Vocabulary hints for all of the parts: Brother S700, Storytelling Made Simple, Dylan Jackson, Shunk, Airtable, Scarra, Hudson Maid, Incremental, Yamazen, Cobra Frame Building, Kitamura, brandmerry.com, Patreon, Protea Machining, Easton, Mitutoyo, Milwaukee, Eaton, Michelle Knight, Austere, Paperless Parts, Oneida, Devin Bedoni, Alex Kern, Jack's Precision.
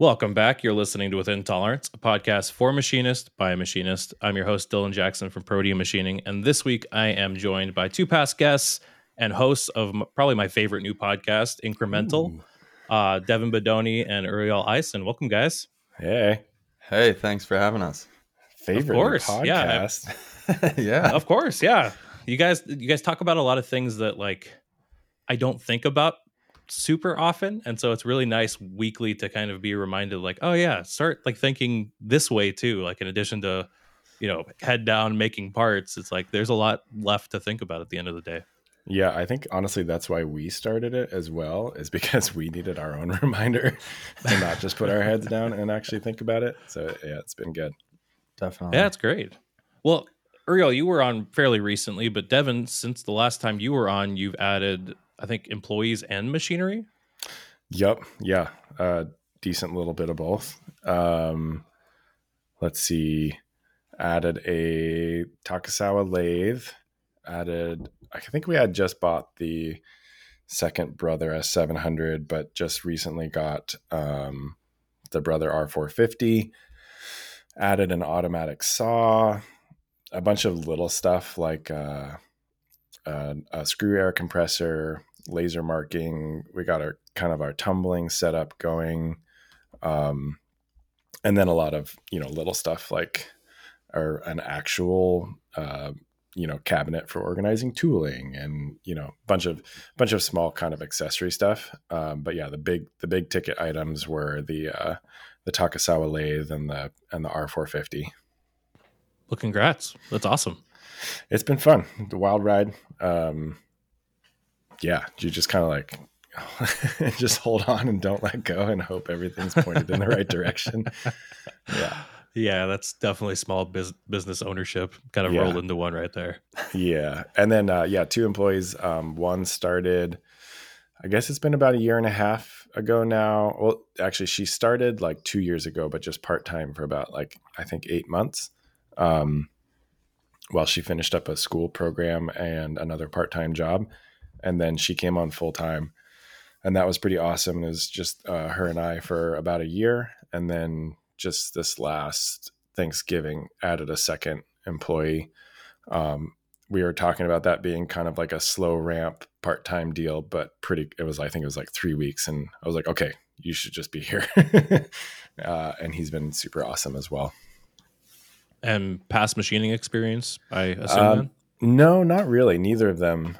Welcome back. You're listening to Within Tolerance, a podcast for machinists by a machinist. I'm your host, Dylan Jackson from Protea Machining, and this week I am joined by two past guests and hosts of probably my favorite new podcast, Incremental, Devin Bedoni and Uriel Eisen. Welcome, guys. Hey. Hey, thanks for having us. Favorite new podcast? Yeah. Yeah. Of course, yeah. You guys talk about a lot of things that, like, I don't think about super often, and so it's really nice weekly to kind of be reminded, like, oh yeah, start like thinking this way too, like in addition to, you know, head down making parts. It's like there's a lot left to think about at the end of the day. Yeah, I think honestly that's why we started it as well, is because we needed our own reminder to not just put our heads down and actually think about it. So yeah, it's been good. Definitely. Yeah, it's great. Well, Uriel, you were on fairly recently, but Devin, since the last time you were on, you've added, I think, employees and machinery. Yep. Yeah. Decent little bit of both. Let's see. Added a Takisawa lathe. I think we had just bought the second Brother S700, but just recently got the Brother R450. Added an automatic saw. A bunch of little stuff like a screw air compressor, laser marking. We got our kind of our tumbling setup going. And then a lot of, you know, little stuff like an actual, you know, cabinet for organizing tooling and, you know, bunch of small kind of accessory stuff. But yeah, the big ticket items were the Takisawa lathe and the R450. Well, congrats. That's awesome. It's been fun. The wild ride. Yeah, you just kind of like just hold on and don't let go and hope everything's pointed in the right direction. Yeah, that's definitely small business ownership kind of rolled into one right there. Yeah. And then, two employees. One started, I guess it's been about a year and a half ago now. Well, actually, she started like 2 years ago, but just part-time for about, like, I think 8 months. While she finished up a school program and another part-time job. And then she came on full-time, and that was pretty awesome. It was just her and I for about a year. And then just this last Thanksgiving added a second employee. We were talking about that being kind of like a slow ramp part-time deal, but it was like 3 weeks, and I was like, okay, you should just be here. And he's been super awesome as well. And past machining experience, I assume? No, not really. Neither of them.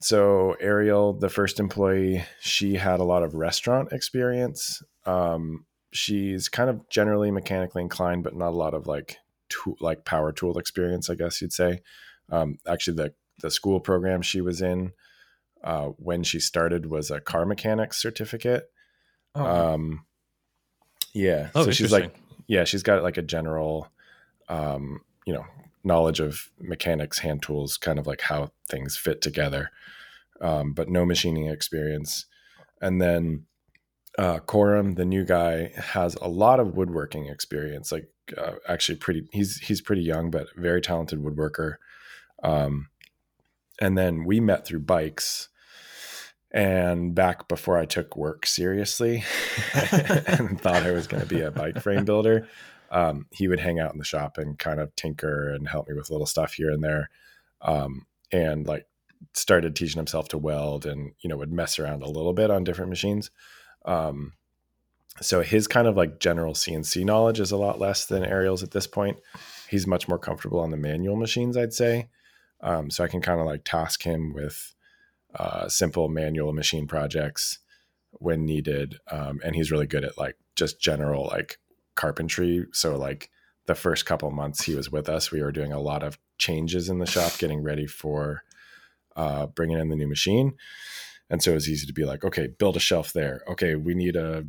So Ariel, the first employee, she had a lot of restaurant experience. She's kind of generally mechanically inclined, but not a lot of like power tool experience, I guess you'd say. Actually, the school program she was in when she started was a car mechanics certificate. Oh. Yeah. Oh, so she's like, yeah, she's got like a general, you know, knowledge of mechanics, hand tools, kind of like how things fit together, but no machining experience. And then Corum, the new guy, has a lot of woodworking experience, like actually he's pretty young, but very talented woodworker. And then we met through bikes. And back before I took work seriously and thought I was going to be a bike frame builder, he would hang out in the shop and kind of tinker and help me with little stuff here and there. And like started teaching himself to weld and, you know, would mess around a little bit on different machines. So his kind of like general CNC knowledge is a lot less than Ariel's at this point. He's much more comfortable on the manual machines, I'd say. So I can kind of like task him with simple manual machine projects when needed. And he's really good at like just general like carpentry. So like the first couple months he was with us, we were doing a lot of changes in the shop, getting ready for bringing in the new machine. And so it was easy to be like, okay, build a shelf there. Okay, we need a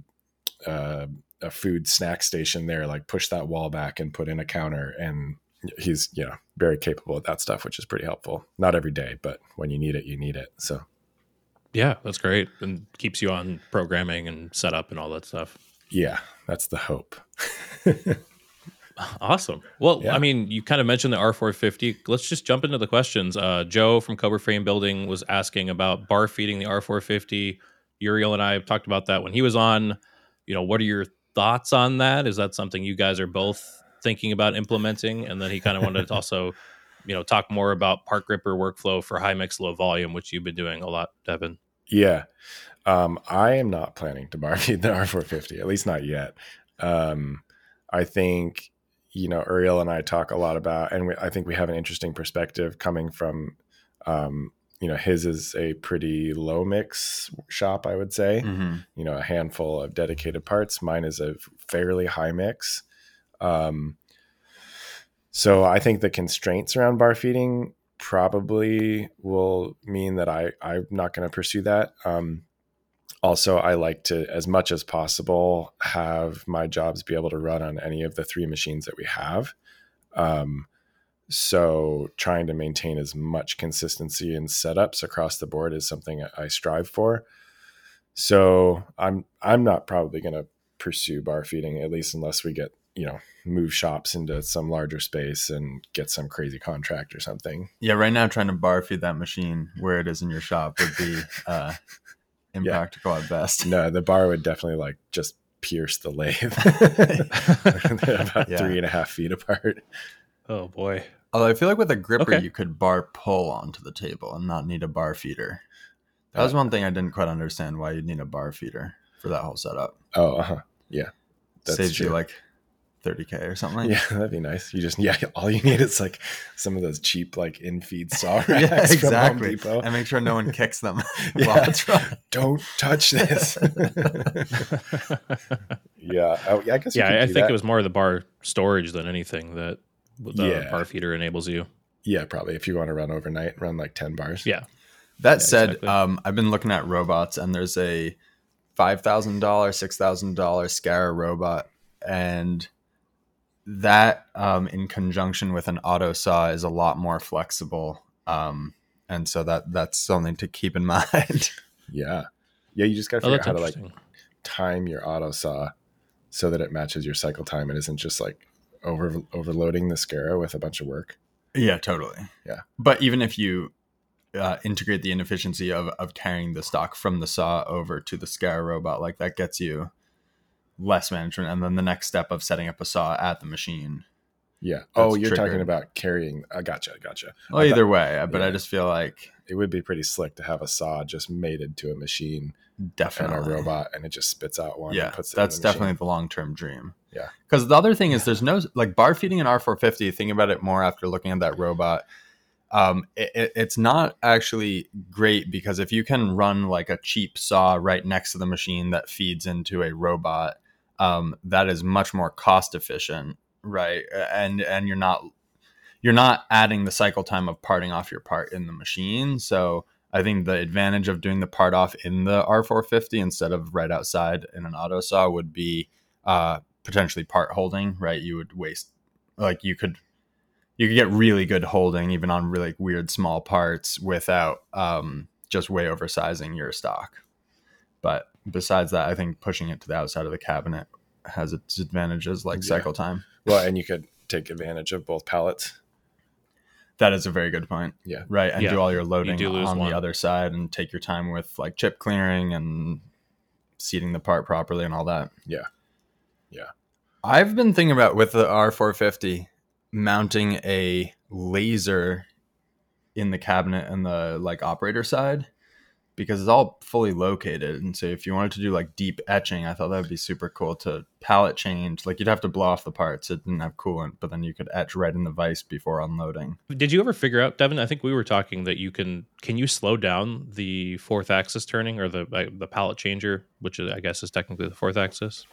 food snack station there. Like push that wall back and put in a counter. And he's, you know, very capable at that stuff, which is pretty helpful. Not every day, but when you need it, you need it. So yeah, that's great. And keeps you on programming and setup and all that stuff. Yeah, that's the hope. Awesome. Well, yeah. I mean, you kind of mentioned the R450. Let's just jump into the questions. Joe from Cobra Frame Building was asking about bar feeding the R450. Uriel and I have talked about that when he was on. what are your thoughts on that? Is that something you guys are both thinking about implementing? And then he kind of wanted to also, talk more about part gripper workflow for high mix, low volume, which you've been doing a lot, Devin. Yeah. I am not planning to barbie the R450, at least not yet. I think, Uriel and I talk a lot about, and I think we have an interesting perspective coming from, his is a pretty low mix shop, I would say, mm-hmm. A handful of dedicated parts. Mine is a fairly high mix. So I think the constraints around bar feeding probably will mean that I'm not going to pursue that. Also, I like to, as much as possible, have my jobs be able to run on any of the three machines that we have. So trying to maintain as much consistency in setups across the board is something I strive for. So I'm not probably going to pursue bar feeding, at least unless we get, move shops into some larger space and get some crazy contract or something. Yeah. Right now, trying to bar feed that machine where it is in your shop would be impractical at best. No, the bar would definitely just pierce the lathe. They're about 3.5 feet apart. Oh boy. Although I feel like with a gripper, you could bar pull onto the table and not need a bar feeder. That was one thing I didn't quite understand, why you'd need a bar feeder for that whole setup. Oh, yeah. That's saves true. You like $30,000 or something. Yeah, that'd be nice. You just, all you need is some of those cheap, in-feed saw racks from Home Depot. And make sure no one kicks them while it's running. Don't touch this. Yeah. Oh, yeah, I guess. Yeah, I think that. It was more the bar storage than anything that the bar feeder enables you. Yeah, probably. If you want to run overnight, run 10 bars. Yeah. That said, exactly. I've been looking at robots, and there's a $5,000, $6,000 Scarra robot, and that in conjunction with an auto saw is a lot more flexible. And so that's something to keep in mind. Yeah, you just got to figure out how to time your auto saw so that it matches your cycle time and isn't just overloading the Scarra with a bunch of work. Yeah, totally. Yeah. But even if you integrate the inefficiency of carrying the stock from the saw over to the Scarra robot, that gets you less management. And then the next step of setting up a saw at the machine. Yeah. Oh, you're triggered. Talking about carrying. Gotcha. Well, either way, but I just feel like it would be pretty slick to have a saw just mated to a machine. Definitely. And a robot, and it just spits out one. Yeah, and puts it that's in the definitely machine. The long-term dream. Yeah. Because the other thing is there's no bar feeding an R450. Think about it more after looking at that robot. It's not actually great because if you can run a cheap saw right next to the machine that feeds into a robot, that is much more cost efficient, right? And you're not adding the cycle time of parting off your part in the machine. So I think the advantage of doing the part off in the R450 instead of right outside in an auto saw would be potentially part holding, right? You would waste, you could get really good holding even on really weird small parts without just way oversizing your stock. But besides that, I think pushing it to the outside of the cabinet has its advantages cycle time. Well, and you could take advantage of both pallets. That is a very good point. Yeah. Right. And do all your loading on the other side and take your time with chip clearing and seating the part properly and all that. Yeah. Yeah. I've been thinking about with the R450 mounting a laser in the cabinet and the operator side because it's all fully located. And so if you wanted to do deep etching, I thought that would be super cool to pallet change. You'd have to blow off the parts. It didn't have coolant, but then you could etch right in the vise before unloading. Did you ever figure out, Devin, I think we were talking that you can you slow down the fourth axis turning or the pallet changer, which I guess is technically the fourth axis?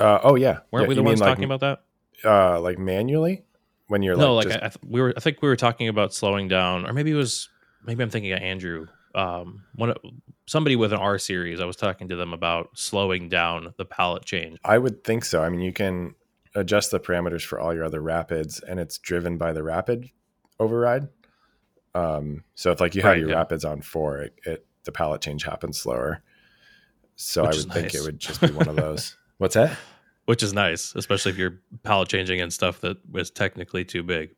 Oh yeah. Weren't we the ones talking about that? Manually? When you're I think we were talking about slowing down, or maybe I'm thinking of Andrew. Somebody with an R series, I was talking to them about slowing down the pallet change. I would think so. I mean, you can adjust the parameters for all your other rapids, and it's driven by the rapid override. So if you have your rapids on 4, the pallet change happens slower. So I would think it would just be one of those. What's that? Which is nice, especially if you're pallet changing and stuff that was technically too big.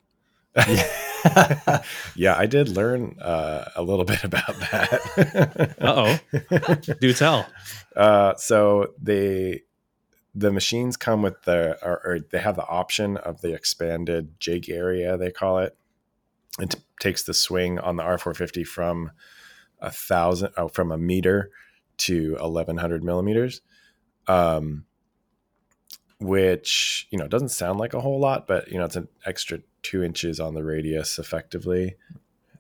Yeah, I did learn a little bit about that. Uh-oh. Do tell. So they the machines come with the, or they have the option of the expanded jig area, they call it. It takes the swing on the R450 from 1,000 to 1,100 millimeters, which, you know, doesn't sound like a whole lot, but, you know, it's an extra 2 inches on the radius, effectively.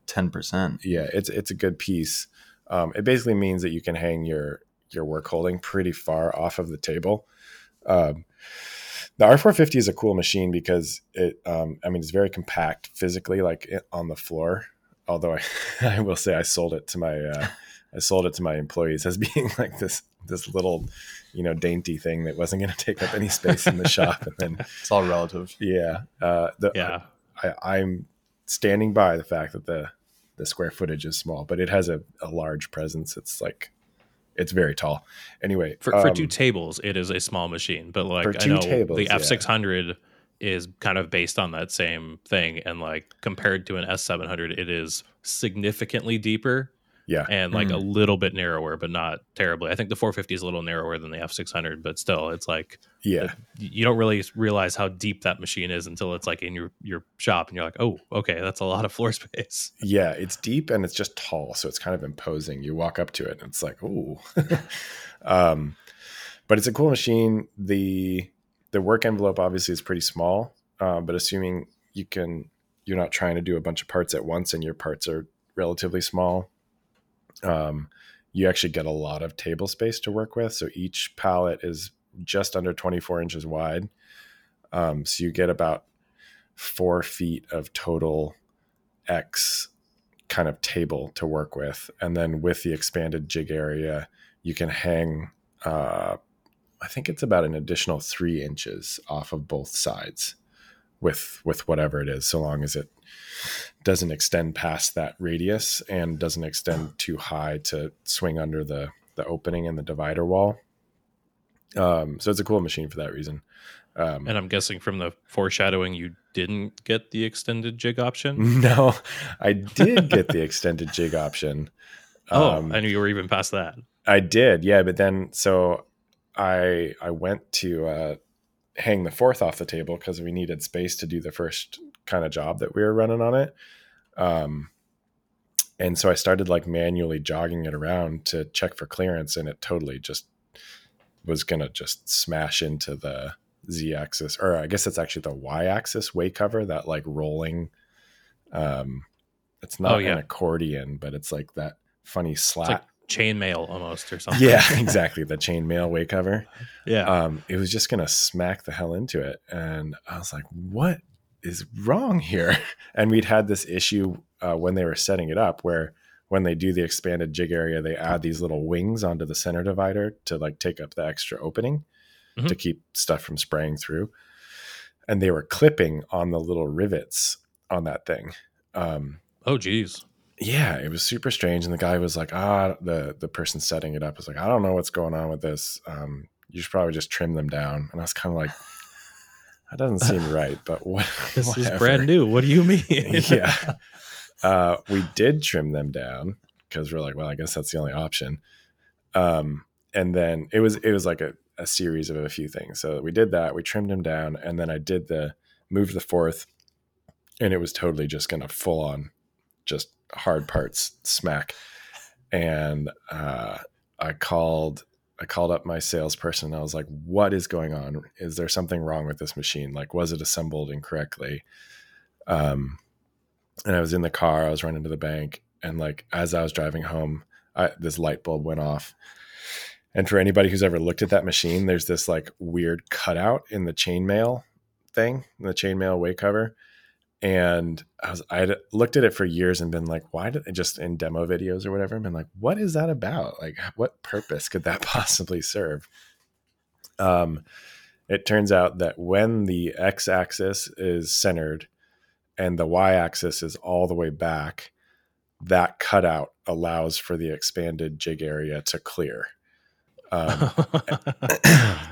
10%. Yeah, it's a good piece. It basically means that you can hang your work holding pretty far off of the table. The R450 is a cool machine because it, I mean, it's very compact physically, like on the floor. Although I will say I sold it to my, employees as being like this little, you know, dainty thing that wasn't going to take up any space in the shop. And then it's all relative. Yeah. I'm standing by the fact that the square footage is small, but it has a large presence. It's like, it's very tall. Anyway, for 2 tables, it is a small machine, but like I know tables, the F600 is kind of based on that same thing. And like compared to an S700, it is significantly deeper. Yeah. And like a little bit narrower, but not terribly. I think the 450 is a little narrower than the F600, but still it's like, yeah, you don't really realize how deep that machine is until it's like in your shop and you're like, oh, okay, that's a lot of floor space. Yeah. It's deep and it's just tall. So it's kind of imposing. You walk up to it and it's like, ooh, but it's a cool machine. The work envelope obviously is pretty small, but assuming you're not trying to do a bunch of parts at once and your parts are relatively small, you actually get a lot of table space to work with. So each pallet is just under 24 inches wide. So you get about 4 feet of total X kind of table to work with. And then with the expanded jig area, you can hang, I think it's about an additional 3 inches off of both sides with whatever it is, so long as it doesn't extend past that radius and doesn't extend too high to swing under the opening in the divider wall. So it's a cool machine for that reason. And I'm guessing from the foreshadowing, you didn't get the extended jig option? No, I did get the extended jig option. I knew you were even past that. I did, yeah. But then, so I went to hang the 4th off the table because we needed space to do the first kind of job that we were running on it. And so I started like manually jogging it around to check for clearance, and it totally just was going to just smash into the Z axis, or I guess it's actually the Y axis way cover, that like rolling, it's not an accordion, but it's like that funny slat. It's like chainmail almost or something. Yeah, exactly. The chainmail way cover. Yeah. It was just going to smack the hell into it. And I was like, what is wrong here? And we'd had this issue when they were setting it up, where when they do the expanded jig area, they add these little wings onto the center divider to like take up the extra opening to keep stuff from spraying through. And they were clipping on the little rivets on that thing. Oh, geez. Yeah, it was super strange. And the guy was like, the person setting it up was like, I don't know what's going on with this. You should probably just trim them down. And I was kind of like, that doesn't seem right, but this is brand new. What do you mean? Yeah. We did trim them down because we're like, well, I guess that's the only option. And then it was like a series of a few things. So we did that. We trimmed them down. And then I did moved the 4th, and it was totally just going to full on just hard parts smack. And I called up my salesperson and I was like, what is going on? Is there something wrong with this machine? Like, was it assembled incorrectly? And I was in the car, I was running to the bank, and like, as I was driving home, this light bulb went off. And for anybody who's ever looked at that machine, there's this like weird cutout in the chainmail thing, in the chainmail way cover. And I'd looked at it for years and been like, why did they just in demo videos or whatever? I've been like, what is that about? Like, what purpose could that possibly serve? It turns out that when the X axis is centered and the Y axis is all the way back, that cutout allows for the expanded jig area to clear.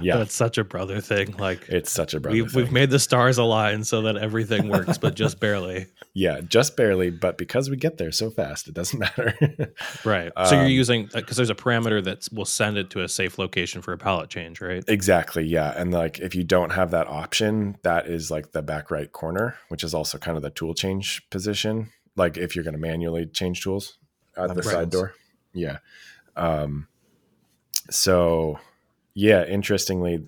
Yeah. That's such a brother thing. Like, it's such a brother thing. We've made the stars align so that everything works, but just barely. Yeah, just barely. But because we get there so fast, it doesn't matter. Right. So you're using, because there's a parameter that will send it to a safe location for a pallet change, right? Exactly. Yeah. And like, if you don't have that option, that is like the back right corner, which is also kind of the tool change position. Like if you're going to manually change tools at the side door. Yeah. So yeah, interestingly,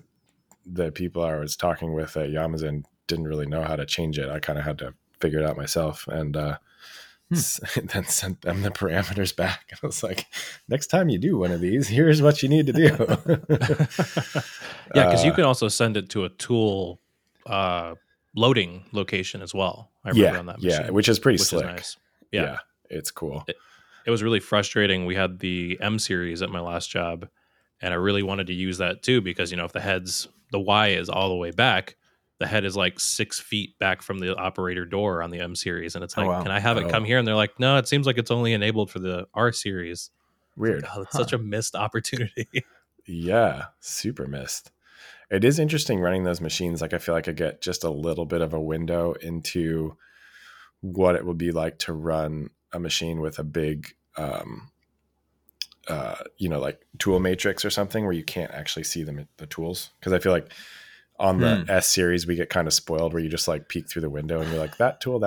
the people I was talking with at Yamazen didn't really know how to change it. I kind of had to figure it out myself and then sent them the parameters back. I was like, next time you do one of these, here's what you need to do. Yeah, because you can also send it to a tool loading location as well. I remember on that machine. Yeah, which is pretty slick. Is nice. Yeah, it's cool. It was really frustrating. We had the M series at my last job, and I really wanted to use that too because, you know, if the Y is all the way back, the head is like 6 feet back from the operator door on the M series. And it's like, can I have it come here? And they're like, no, it seems like it's only enabled for the R series. Weird. Like, that's such a missed opportunity. Yeah, super missed. It is interesting running those machines. Like, I feel like I get just a little bit of a window into what it would be like to run a machine with a big, you know, like tool matrix or something where you can't actually see the tools. Cause I feel like on the S series, we get kind of spoiled where you just like peek through the window and you're like, that tool,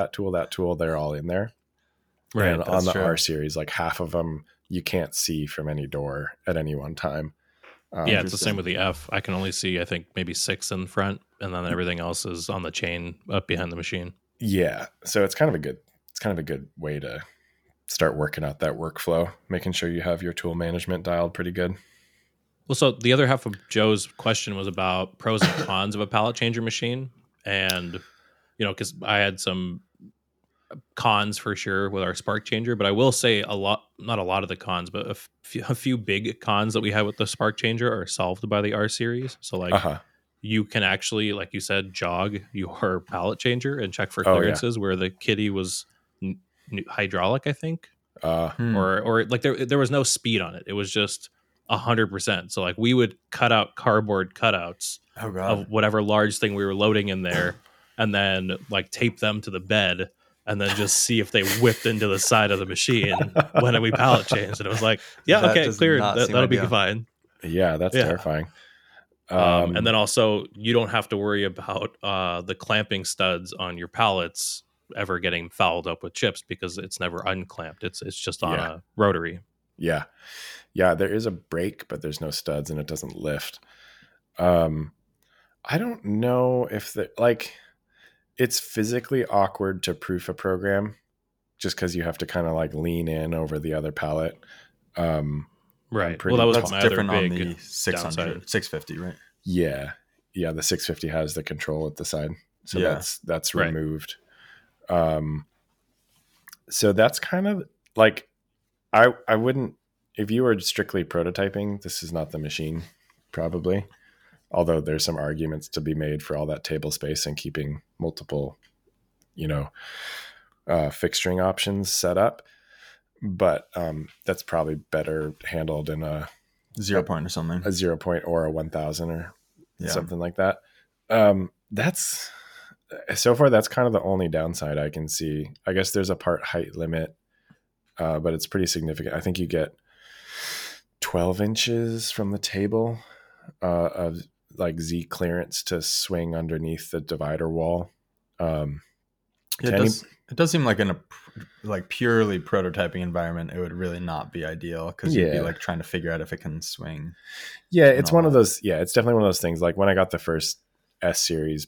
they're all in there. Right. And on the R series, like half of them, you can't see from any door at any one time. Yeah. It's the same with the F. I can only see, I think maybe 6 in front and then everything else is on the chain up behind the machine. Yeah. So it's kind of a good way to start working out that workflow, making sure you have your tool management dialed pretty good. Well, so the other half of Joe's question was about pros and cons of a pallet changer machine. And, you know, because I had some cons for sure with our spark changer, but I will say a few big cons that we had with the spark changer are solved by the R series. So like you can actually, like you said, jog your pallet changer and check for clearances where the kitty was hydraulic, I think, or like there was no speed on it. It was just 100%. So like we would cut out cardboard cutouts of whatever large thing we were loading in there, and then like tape them to the bed, and then just see if they whipped into the side of the machine when we pallet changed. And it was like, okay, clear. That'll be fine. Yeah, that's terrifying. And then also you don't have to worry about the clamping studs on your pallets ever getting fouled up with chips because it's never unclamped. It's just on a rotary. Yeah. There is a brake, but there's no studs and it doesn't lift. I don't know if it's physically awkward to proof a program just because you have to kind of like lean in over the other pallet. Right. That's my different other big on the 650, right? Yeah. Yeah. The 650 has the control at the side. So that's removed. Right. So that's kind of like, I wouldn't, if you were strictly prototyping, this is not the machine probably, although there's some arguments to be made for all that table space and keeping multiple, you know, fixturing options set up. But, that's probably better handled in a 0 point or something, a 0 point or a 1,000 or something like that. That's, so far, that's kind of the only downside I can see. I guess there's a part height limit, but it's pretty significant. I think you get 12 inches from the table of like Z clearance to swing underneath the divider wall. It does seem like in a like purely prototyping environment, it would really not be ideal because you'd be like trying to figure out if it can swing. Yeah, it's one of those. Yeah, it's definitely one of those things. Like when I got the first S series,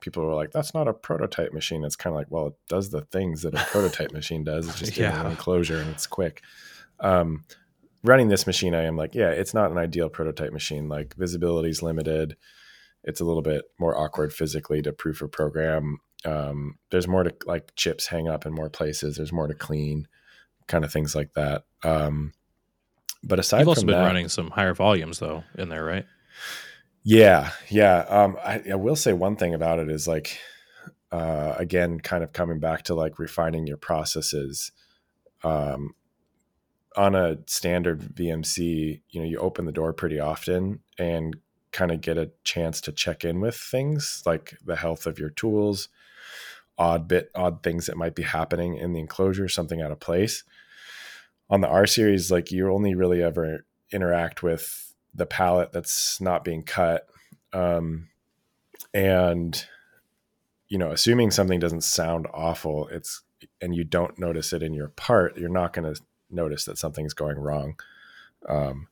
people were like, that's not a prototype machine. It's kind of like, well, it does the things that a prototype machine does. It's just in an enclosure and it's quick. Running this machine, I am like, it's not an ideal prototype machine. Like visibility is limited. It's a little bit more awkward physically to proof a program. There's more to like chips hang up in more places. There's more to clean, kind of things like that. But aside from that, you've also been running some higher volumes though in there, right? Yeah. I will say one thing about it is like, again, kind of coming back to like refining your processes, on a standard VMC, you know, you open the door pretty often and kind of get a chance to check in with things like the health of your tools, odd things that might be happening in the enclosure, something out of place. On the R series, like you only really ever interact with the pallet that's not being cut. And, you know, assuming something doesn't sound awful, and you don't notice it in your part, you're not going to notice that something's going wrong.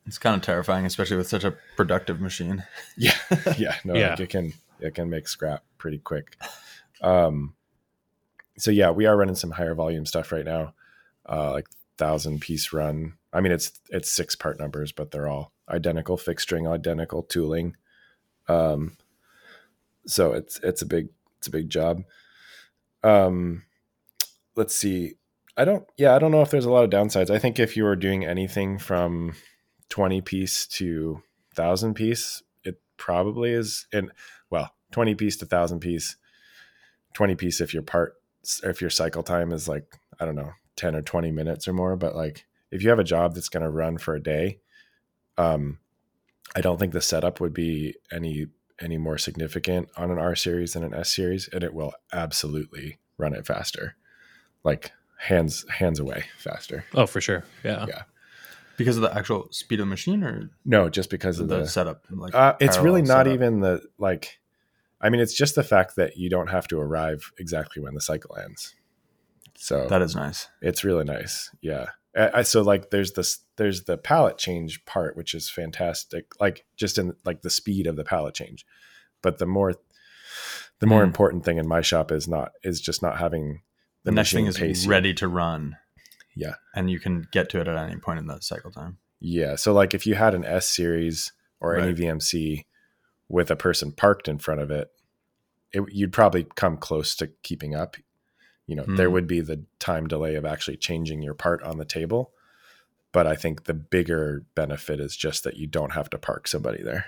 It's kind of terrifying, especially with such a productive machine. Yeah. Yeah. No, yeah. Like it can make scrap pretty quick. So yeah, we are running some higher volume stuff right now. Like 1,000-piece run. I mean, it's 6 part numbers, but they're all identical fixed string, identical tooling. So it's a big job. Let's see. I don't know if there's a lot of downsides. I think if you were doing anything from 20-piece to 1,000-piece, it probably is. And well, 20-piece to 1,000-piece, 20-piece if your cycle time is like, I don't know, 10 or 20 minutes or more. But like if you have a job that's going to run for a day, I don't think the setup would be any more significant on an R series than an S series, and it will absolutely run it faster. Like hands away faster. Oh, for sure. Yeah. Yeah. Because of the actual speed of the machine or no, just because of the setup. Like it's really not setup. Even the, like, I mean, it's just the fact that you don't have to arrive exactly when the cycle ends. So that is nice. It's really nice. Yeah. So like there's the pallet change part, which is fantastic. Like just in like the speed of the pallet change, but the more important thing in my shop is just not having the next thing is ready to run. Yeah. And you can get to it at any point in the cycle time. Yeah. So like if you had an S series or any VMC with a person parked in front of it, you'd probably come close to keeping up. You know, there would be the time delay of actually changing your part on the table. But I think the bigger benefit is just that you don't have to park somebody there.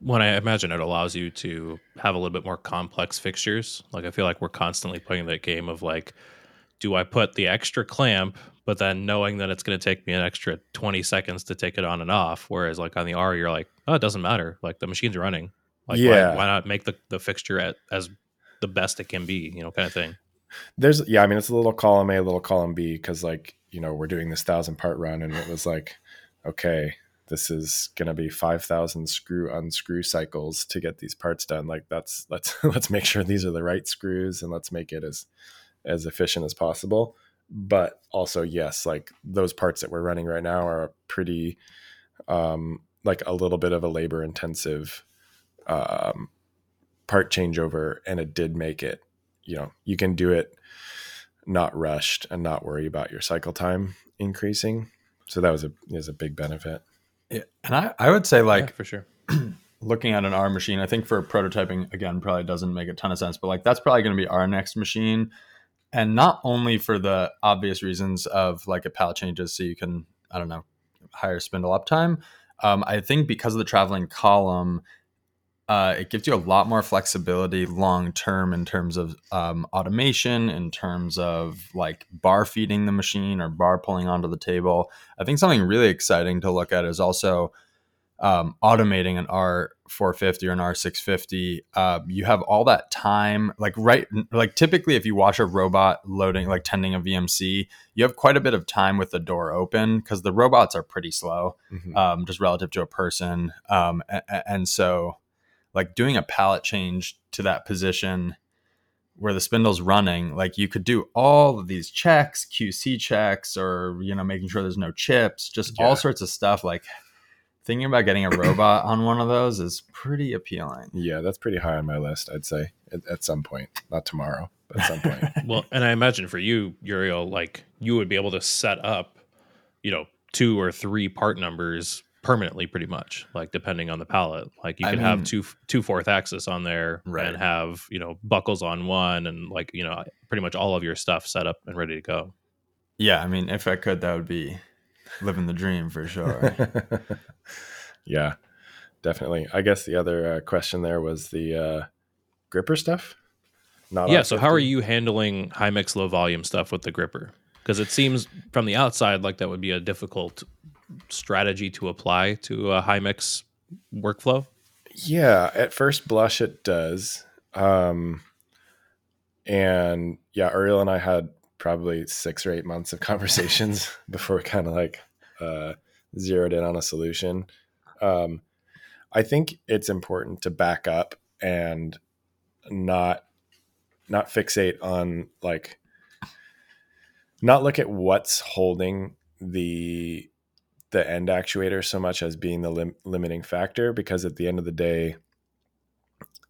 When I imagine it allows you to have a little bit more complex fixtures. Like I feel like we're constantly playing that game of like, do I put the extra clamp, but then knowing that it's going to take me an extra 20 seconds to take it on and off. Whereas like on the R, you're like, oh, it doesn't matter. Like the machine's running. Like why not make the fixture as the best it can be, you know, kind of thing. I mean, it's a little column A, a little column B, because like, you know, we're doing this 1,000-part run and it was like, okay, this is going to be 5,000 screw unscrew cycles to get these parts done. Like let's make sure these are the right screws and let's make it as efficient as possible. But also, yes, like those parts that we're running right now are pretty, like a little bit of a labor intensive, part changeover, and it did make it, you know, you can do it not rushed and not worry about your cycle time increasing. So that was a big benefit. Yeah. And I would say like, yeah, for sure, looking at an R machine, I think for prototyping, again, probably doesn't make a ton of sense, but like that's probably going to be our next machine. And not only for the obvious reasons of like a pallet changes so you can, I don't know, higher spindle uptime. I think because of the traveling column, it gives you a lot more flexibility long term in terms of automation, in terms of like bar feeding the machine or bar pulling onto the table. I think something really exciting to look at is also automating an R450 or an R650. You have all that time, like typically if you watch a robot loading, like tending a VMC, you have quite a bit of time with the door open because the robots are pretty slow, just relative to a person, and so. Like doing a pallet change to that position where the spindle's running, like you could do all of these checks, QC checks, or, you know, making sure there's no chips, just all sorts of stuff. Like thinking about getting a robot on one of those is pretty appealing. Yeah, that's pretty high on my list, I'd say, at some point, not tomorrow, but at some point. Well, and I imagine for you, Uriel, like you would be able to set up, you know, 2 or 3 part numbers permanently, pretty much, like depending on the pallet. Like you could have two 4th axis on there, right, and have, you know, buckles on one, and like, you know, pretty much all of your stuff set up and ready to go. Yeah, I mean, if I could, that would be living the dream for sure. Yeah, definitely. I guess the other question there was the gripper stuff. So how are you handling high mix, low volume stuff with the gripper? Because it seems from the outside like that would be a difficult strategy to apply to a high mix workflow? Yeah, at first blush it does. And yeah, Uriel and I had probably 6 or 8 months of conversations before we kind of like zeroed in on a solution. I think it's important to back up and not fixate on like, not look at what's holding the end actuator so much as being the limiting factor, because at the end of the day,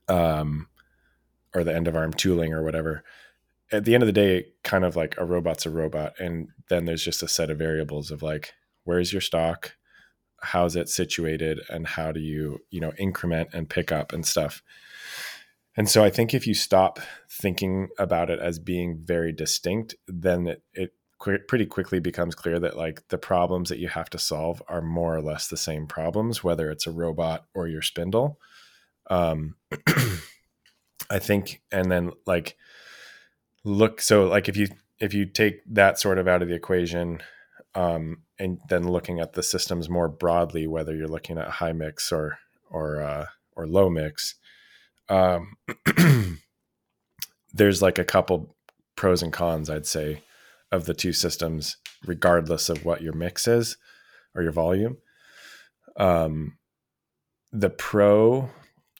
or the end of arm tooling or whatever, at the end of the day, kind of like a robot's a robot. And then there's just a set of variables of like, where's your stock? How's it situated? And how do you, increment and pick up and stuff. And so I think if you stop thinking about it as being very distinct, then it pretty quickly becomes clear that like the problems that you have to solve are more or less the same problems, whether it's a robot or your spindle. I think, and then like, if you take that sort of out of the equation, and then looking at the systems more broadly, whether you're looking at high mix or low mix, there's like a couple pros and cons, I'd say, of the two systems, regardless of what your mix is or your volume. The pro,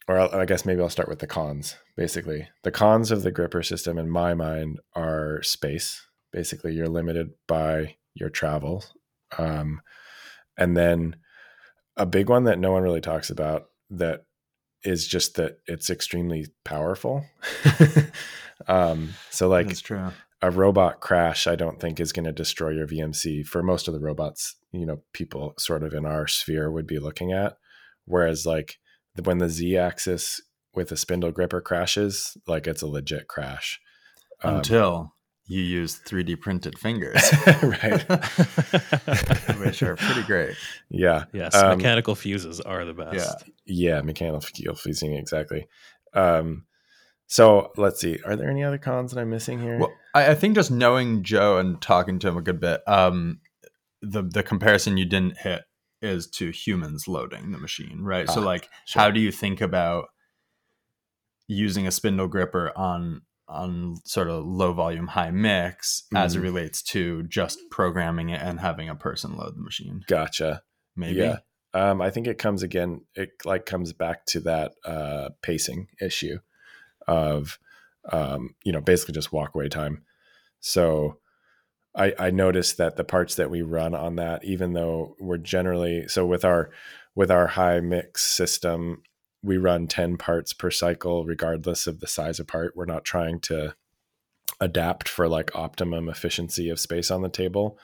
or I guess maybe I'll start with the cons. Basically, the cons of the gripper system in my mind are space. Basically, you're limited by your travel. And then a big one that no one really talks about that is just that it's extremely powerful. So like that's true. A robot crash, I don't think is going to destroy your VMC for most of the robots, people sort of in our sphere would be looking at. Whereas like when the Z axis with a spindle gripper crashes, like it's a legit crash. Until you use 3D printed fingers, right? Which are pretty great. Yeah. Yes. Mechanical fuses are the best. Yeah. Mechanical fusing. Exactly. So let's see. Are there any other cons that I'm missing here? Well, I think just knowing Joe and talking to him a good bit, the comparison you didn't hit is to humans loading the machine, right? So like, sure. How do you think about using a spindle gripper on sort of low volume, high mix as it relates to just programming it and having a person load the machine? Gotcha. Maybe. Yeah. I think it comes back to that pacing issue of, basically just walk away time. So I noticed that the parts that we run on that, even though we're generally, so with our high mix system, we run 10 parts per cycle, regardless of the size of part. We're not trying to adapt for like optimum efficiency of space on the table.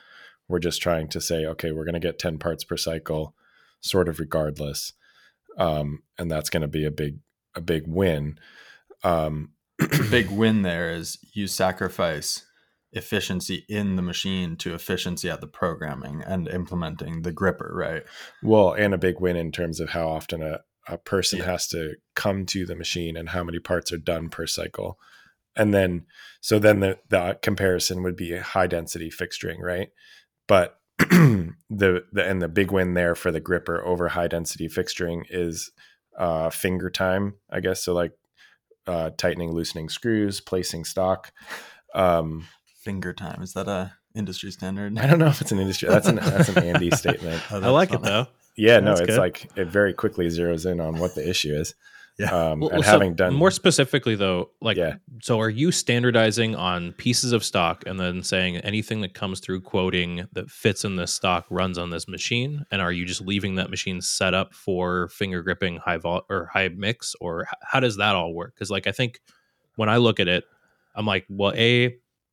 We're just trying to say, okay, we're going to get 10 parts per cycle sort of regardless. And that's going to be a big win. The big win there is you sacrifice efficiency in the machine to efficiency at the programming and implementing the gripper, right? Well, and a big win in terms of how often a person has to come to the machine and how many parts are done per cycle. And then, the comparison would be high density fixturing, right? But the big win there for the gripper over high density fixturing is finger time, I guess. So like tightening, loosening screws, placing stock. Finger time. Is that a industry standard? I don't know if it's an industry. That's an Andy statement. Oh, I like funny. It though. Yeah, no, that's it's good. Like it very quickly zeroes in on what the issue is. Yeah. And so having done more specifically though, like, so are you standardizing on pieces of stock and then saying anything that comes through quoting that fits in this stock runs on this machine? And are you just leaving that machine set up for finger gripping high vol or high mix, or how does that all work? Cause like, I think when I look at it, I'm like, well,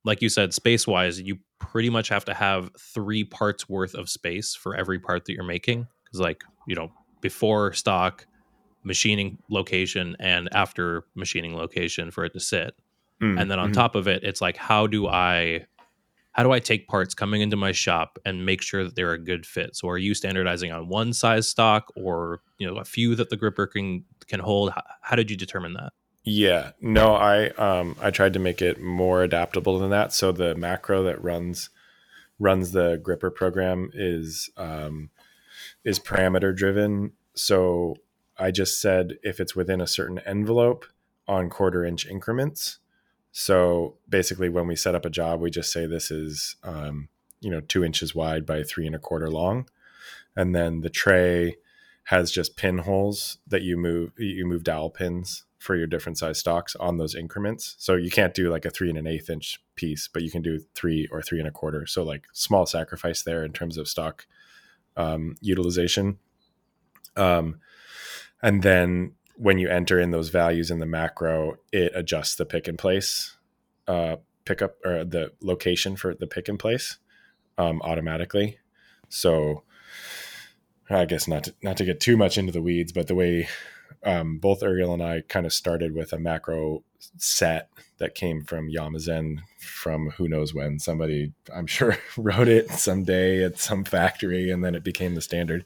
like you said, space wise, you pretty much have to have 3 parts worth of space for every part that you're making. Because like, before stock, machining location, and after machining location for it to sit. And then on top of it, it's like, how do I take parts coming into my shop and make sure that they're a good fit? So are you standardizing on one size stock or, a few that the gripper can hold? How did you determine that? Yeah, no, I tried to make it more adaptable than that. So the macro that runs the gripper program is parameter driven. So I just said if it's within a certain envelope on 1/4 inch increments. So basically when we set up a job, we just say this is, 2 inches wide by 3 1/4 long. And then the tray has just pinholes that you move dowel pins for your different size stocks on those increments. So you can't do like a 3 1/8 inch piece, but you can do 3 or 3 1/4. So like small sacrifice there in terms of stock utilization. And then when you enter in those values in the macro, it adjusts the pick and place, pickup or the location for the pick and place automatically. So I guess not to get too much into the weeds, but the way both Uriel and I kind of started with a macro set that came from Yamazen from who knows when. Somebody, I'm sure, wrote it someday at some factory, and then it became the standard.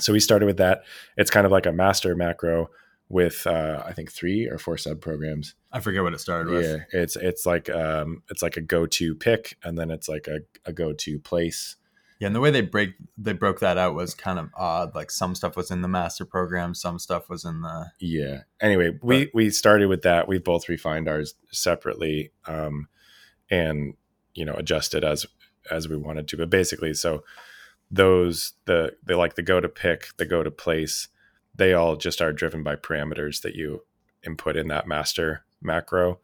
So we started with that. It's kind of like a master macro with, I think 3 or 4 sub programs. I forget what it started with. Yeah, it's like a go-to pick, and then it's like a go-to place. Yeah, and the way they broke that out was kind of odd. Like some stuff was in the master program, some stuff was in the... Yeah. Anyway, we started with that. We both refined ours separately and adjusted as we wanted to. But basically, so those, they like the go to pick, the go to place, they all just are driven by parameters that you input in that master macro.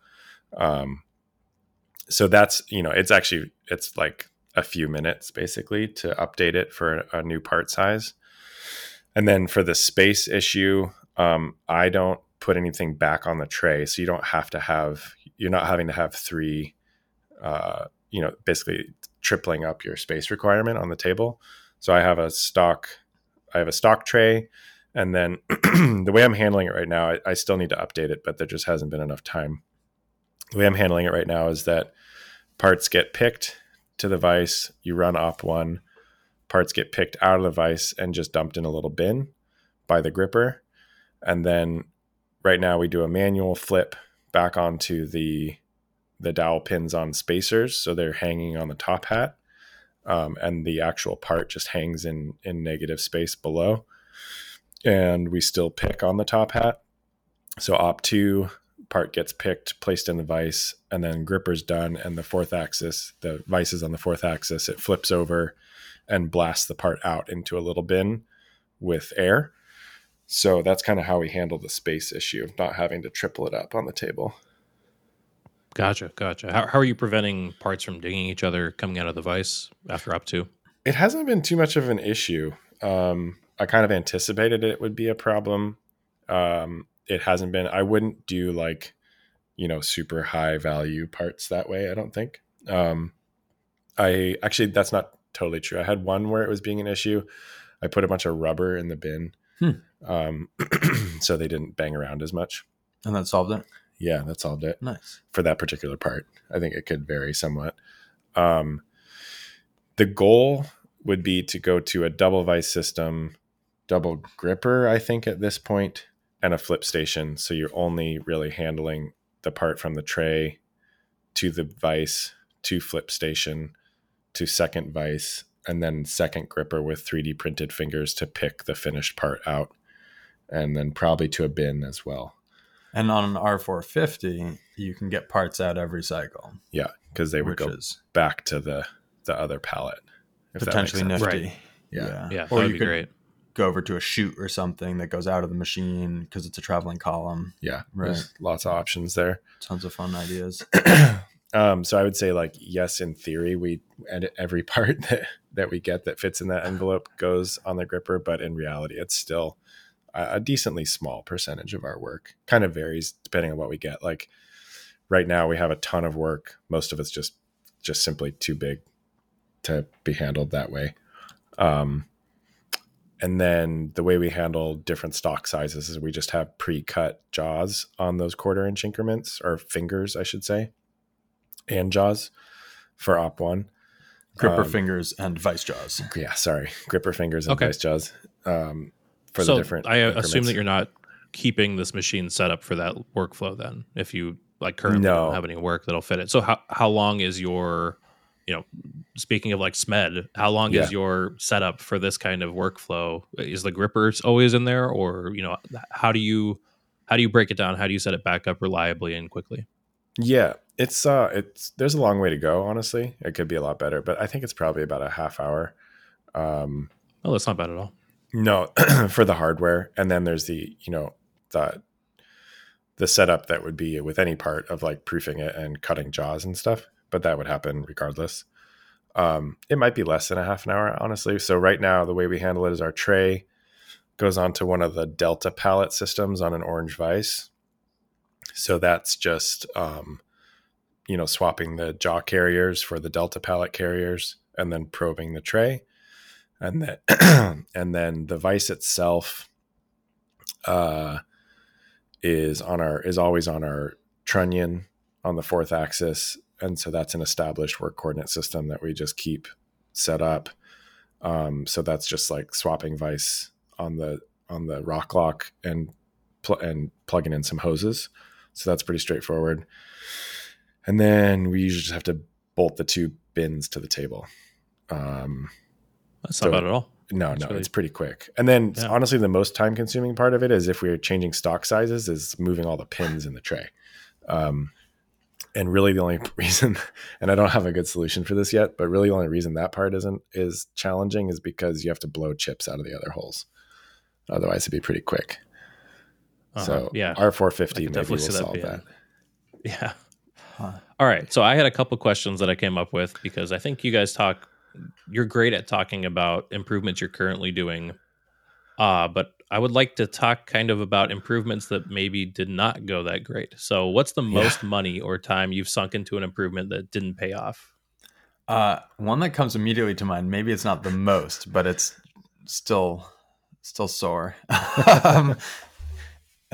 So that's, it's like a few minutes basically to update it for a new part size. And then for the space issue, I don't put anything back on the tray. So you don't have to have, you're not having to have three, basically tripling up your space requirement on the table. So I have a stock tray. And then the way I'm handling it right now, I still need to update it, but there just hasn't been enough time. The way I'm handling it right now is that parts get picked to the vise, you run op one, parts get picked out of the vise and just dumped in a little bin by the gripper. And then right now we do a manual flip back onto the dowel pins on spacers. So they're hanging on the top hat. And the actual part just hangs in negative space below. And we still pick on the top hat. So op 2 part gets picked, placed in the vise, and then gripper's done. And the 4th axis, the vise is on the 4th axis, it flips over and blasts the part out into a little bin with air. So that's kind of how we handle the space issue, not having to triple it up on the table. Gotcha. How are you preventing parts from dinging each other coming out of the vise after up 2? It hasn't been too much of an issue. I kind of anticipated it would be a problem. It hasn't been. I wouldn't do super high value parts that way, I don't think. I actually, that's not totally true. I had one where it was being an issue. I put a bunch of rubber in the bin. So they didn't bang around as much. And that solved it? Yeah, that solved it. Nice. For that particular part. I think it could vary somewhat. The goal would be to go to a double vise system, double gripper, I think at this point, and a flip station. So you're only really handling the part from the tray to the vise, to flip station, to second vise, and then second gripper with 3D printed fingers to pick the finished part out. And then probably to a bin as well. And on an R450, you can get parts out every cycle. Yeah, because they would go back to the other pallet. Potentially nifty. Right. Yeah. Or you could great. Go over to a chute or something that goes out of the machine because it's a traveling column. Yeah. Right. There's lots of options there. Tons of fun ideas. So I would say yes, in theory, we edit every part that we get that fits in that envelope goes on the gripper. But in reality, it's still a decently small percentage of our work. Kind of varies depending on what we get. Like right now we have a ton of work. Most of it's just simply too big to be handled that way. And then the way we handle different stock sizes is we just have pre-cut jaws on those 1/4 inch increments, or fingers, I should say, and jaws for op 1. Gripper fingers and vice jaws. Yeah, sorry. Gripper fingers and vice jaws for so the different I increments. Assume that you're not keeping this machine set up for that workflow then, if you currently don't have any work that'll fit it. So how long is your you know, speaking of like SMED, how long is your setup for this kind of workflow? Is the grippers always in there, or, you know, how do you break it down? How do you set it back up reliably and quickly? Yeah, it's there's a long way to go, honestly. It could be a lot better, but I think it's probably about a half hour. Well, that's not bad at all. No, for the hardware. And then there's the, you know, the setup that would be with any part of like proofing it and cutting jaws and stuff, but that would happen regardless. It might be less than a half an hour, honestly. So right now, the way we handle it is our tray goes onto one of the Delta pallet systems on an orange vise. So that's just, you know, swapping the jaw carriers for the Delta pallet carriers and then probing the tray. And then, the vise itself is always on our trunnion on the fourth axis. And so that's an established work coordinate system that we just keep set up. So that's just like swapping vise on the rock lock and plugging in some hoses. So that's pretty straightforward. And then we usually just have to bolt the two bins to the table. That's not bad at all. No, really, it's pretty quick. And then honestly, the most time consuming part of it is if we're changing stock sizes is moving all the pins in the tray. And really the only reason, and I don't have a good solution for this yet, but really the only reason that part is challenging is because you have to blow chips out of the other holes. Otherwise it'd be pretty quick. So R450 maybe will solve that. Yeah. All right. So I had a couple questions that I came up with because I think you guys you're great at talking about improvements you're currently doing. But I would like to talk kind of about improvements that maybe did not go that great. So what's the most money or time you've sunk into an improvement that didn't pay off? One that comes immediately to mind, maybe it's not the most, but it's still sore.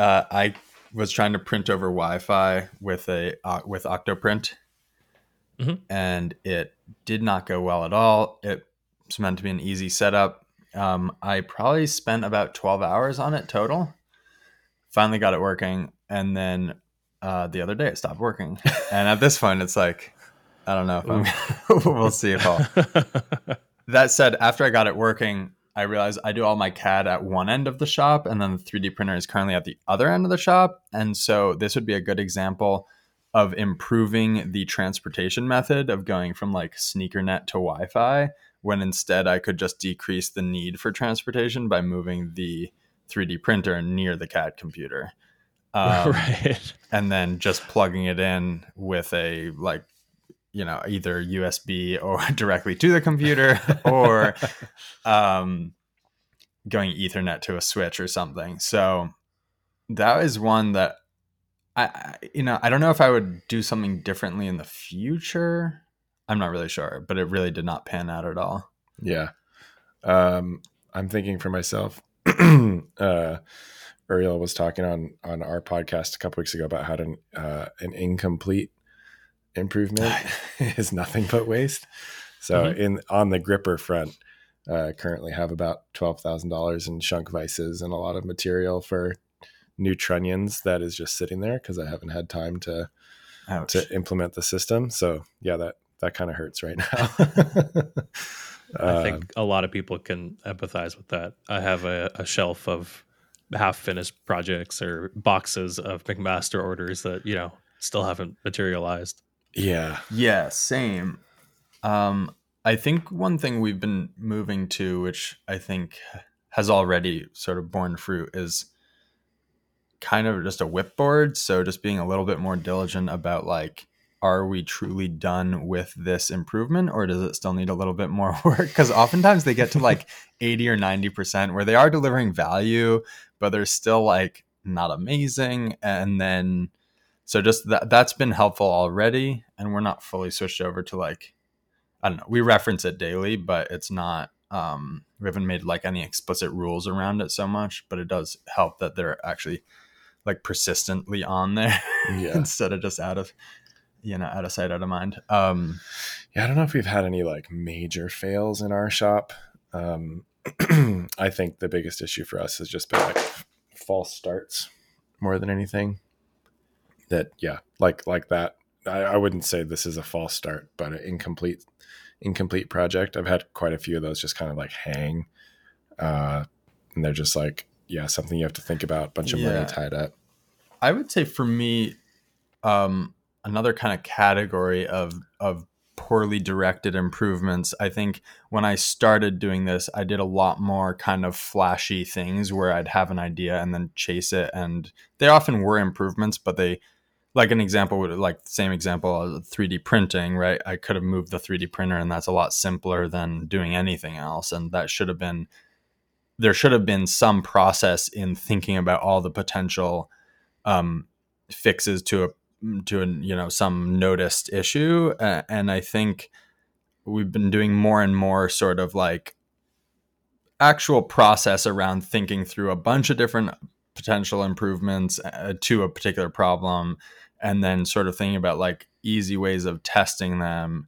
I was trying to print over Wi-Fi with Octoprint. Mm-hmm. And it did not go well at all. It's meant to be an easy setup. I probably spent about 12 hours on it total. Finally got it working. And then the other day it stopped working. And at this point, it's like, I don't know if we'll see if I'll. That said, after I got it working, I realized I do all my CAD at one end of the shop. And then the 3D printer is currently at the other end of the shop. And so this would be a good example of improving the transportation method of going from like sneaker net to Wi-Fi, when instead I could just decrease the need for transportation by moving the 3D printer near the CAD computer. Right. And then just plugging it in with a, like, you know, either USB or directly to the computer or going Ethernet to a switch or something. So that is one that I don't know if I would do something differently in the future. I'm not really sure, but it really did not pan out at all. Yeah. I'm thinking for myself, Uriel was talking on our podcast a couple weeks ago about how an incomplete improvement is nothing but waste. So on the gripper front, currently have about $12,000 in shunk vices and a lot of material for new trunnions that is just sitting there because I haven't had time to implement the system. So yeah, that kind of hurts right now. I think a lot of people can empathize with that. I have a shelf of half finished projects or boxes of McMaster orders that, you know, still haven't materialized. Yeah, same. I think one thing we've been moving to, which I think has already sort of borne fruit, is kind of just a whipboard. So just being a little bit more diligent about, like, are we truly done with this improvement or does it still need a little bit more work? Because oftentimes they get to like 80 or 90% where they are delivering value, but they're still like not amazing. And then, so just that's been helpful already. And we're not fully switched over to, like, I don't know, we reference it daily, but it's not, we haven't made like any explicit rules around it so much, but it does help that they're actually like persistently on there instead of just out of sight, out of mind. I don't know if we've had any like major fails in our shop. I think the biggest issue for us has just been like false starts more than anything. That, yeah, like that I wouldn't say this is a false start, but an incomplete project. I've had quite a few of those just kind of like hang, and they're just like, yeah, something you have to think about, bunch of money tied up. I would say for me, another kind of category of poorly directed improvements. I think when I started doing this, I did a lot more kind of flashy things where I'd have an idea and then chase it. And they often were improvements, but they, like an example, would like the same example of 3D printing, right? I could have moved the 3D printer, and that's a lot simpler than doing anything else. And that should have been, there should have been some process in thinking about all the potential fixes to a, you know, some noticed issue. And I think we've been doing more and more sort of like actual process around thinking through a bunch of different potential improvements to a particular problem, and then sort of thinking about like easy ways of testing them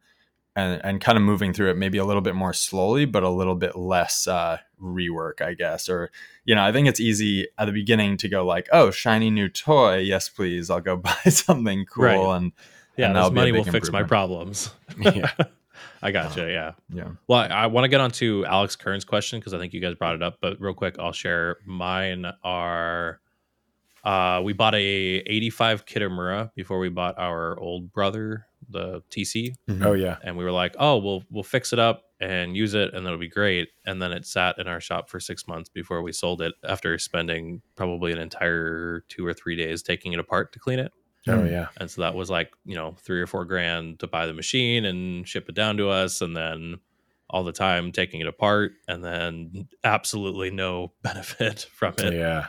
and kind of moving through it maybe a little bit more slowly, but a little bit less rework, I guess. Or, you know, I think it's easy at the beginning to go like, oh, shiny new toy. Yes, please. I'll go buy something cool. Right. And yeah, and this money will fix my problems. Yeah. I gotcha. Yeah. Yeah. Well, I want to get on to Alex Kern's question because I think you guys brought it up, but real quick, I'll share mine are, we bought a 85 Kitamura before we bought our old brother, the TC. Mm-hmm. Oh yeah. And we were like, oh, we'll fix it up and use it and that'll be great. And then it sat in our shop for 6 months before we sold it after spending probably an entire 2 or 3 days taking it apart to clean it. Oh yeah. And so that was like, you know, $3,000 or $4,000 to buy the machine and ship it down to us. And then all the time taking it apart and then absolutely no benefit from it. Yeah.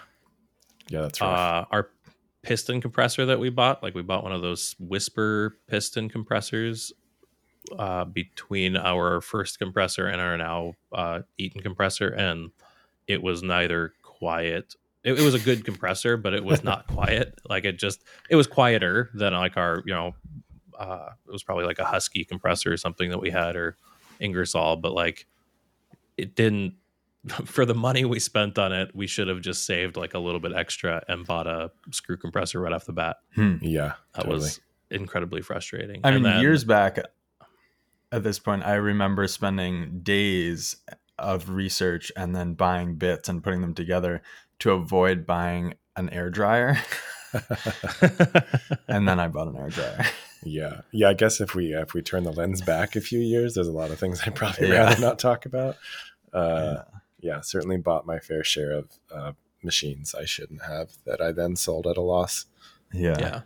Yeah. That's right. Our piston compressor that we bought, like we bought one of those Whisper piston compressors between our first compressor and our now Eaton compressor. And it was neither quiet. It was a good compressor, but it was not quiet. Like it was quieter than like our, you know, it was probably like a Husky compressor or something that we had, or Ingersoll, but like it didn't, for the money we spent on it, we should have just saved like a little bit extra and bought a screw compressor right off the bat. Yeah. That totally. Was incredibly frustrating. I mean, years back at this point, I remember spending days of research and then buying bits and putting them together to avoid buying an air dryer. And then I bought an air dryer. Yeah. Yeah. I guess if we turn the lens back a few years, there's a lot of things I'd probably rather not talk about. Yeah, certainly bought my fair share of machines I shouldn't have that I then sold at a loss. Yeah. Yeah.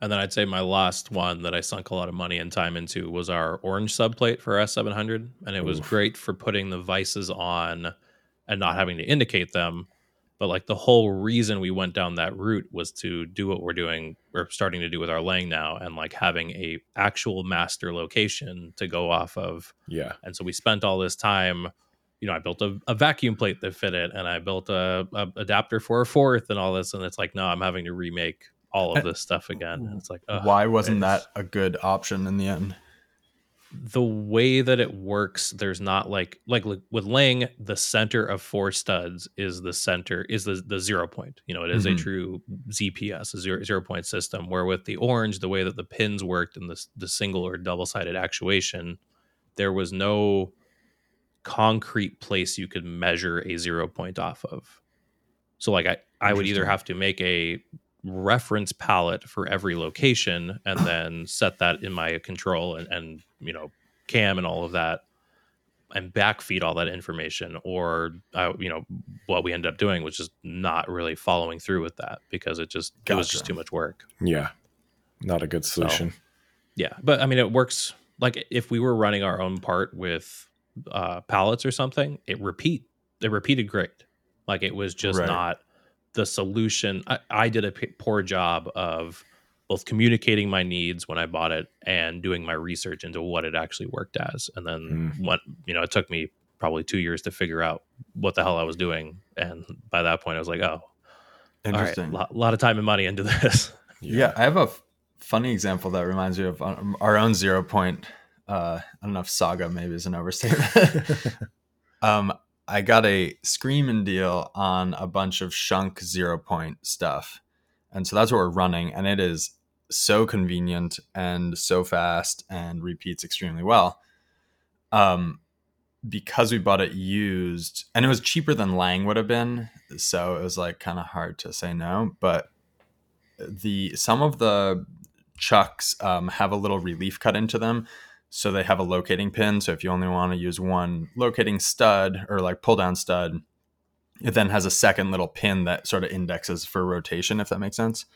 And then I'd say my last one that I sunk a lot of money and time into was our orange subplate for S700. And it was great for putting the vices on and not having to indicate them. But like the whole reason we went down that route was to do what we're doing, we're starting to do with our Lang now, and like having a actual master location to go off of. Yeah. And so we spent all this time, you know, I built a vacuum plate that fit it, and I built a adapter for a fourth and all this. And it's like, no, I'm having to remake all of this stuff again. And it's like, why wasn't that a good option in the end? The way that it works, there's not like with Lang, the center of four studs is the center is the 0 point. You know, it is a true ZPS, a zero point system, where with the orange, the way that the pins worked and the single or double sided actuation, there was no concrete place you could measure a 0 point off of. So like I would either have to make a reference palette for every location and then set that in my control and you know, cam and all of that and backfeed all that information, or you know, what we ended up doing was just not really following through with that because it was just too much work. Yeah, not a good solution. So, yeah, but I mean it works. Like if we were running our own part with pallets or something, it repeated great. Like it was just not the solution. I did a poor job of both communicating my needs when I bought it and doing my research into what it actually worked as. And then what, you know, it took me probably 2 years to figure out what the hell I was doing, and by that point I was like, oh, interesting. All right, a lot of time and money into this. Yeah, I have a funny example that reminds me of our own 0 point. I don't know if saga maybe is an overstatement. I got a screaming deal on a bunch of Shunk 0 point stuff. And so that's what we're running. And it is so convenient and so fast and repeats extremely well. Because we bought it used, and it was cheaper than Lang would have been, so it was like kind of hard to say no. But some of the chucks have a little relief cut into them, so they have a locating pin. So if you only want to use one locating stud or like pull down stud, it then has a second little pin that sort of indexes for rotation, if that makes sense.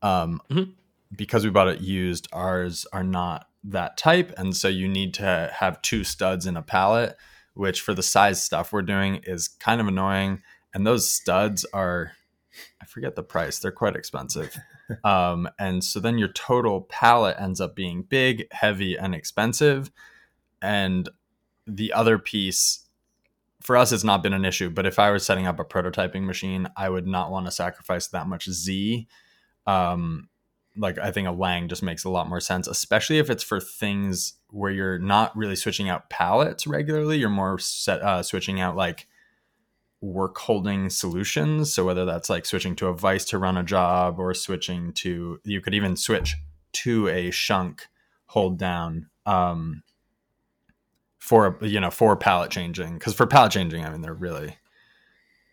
Because we bought it used, ours are not that type, and so you need to have two studs in a pallet, which for the size stuff we're doing is kind of annoying. And those studs are, I forget the price, they're quite expensive. And so then your total pallet ends up being big, heavy, and expensive. And the other piece for us has not been an issue, but if I were setting up a prototyping machine, I would not want to sacrifice that much Z. Like I think a Lang just makes a lot more sense, especially if it's for things where you're not really switching out pallets regularly. You're more switching out like work holding solutions. So whether that's like switching to a vise to run a job, or switching to, you could even switch to a shunk hold down for pallet changing. 'Cause for pallet changing, I mean, they're really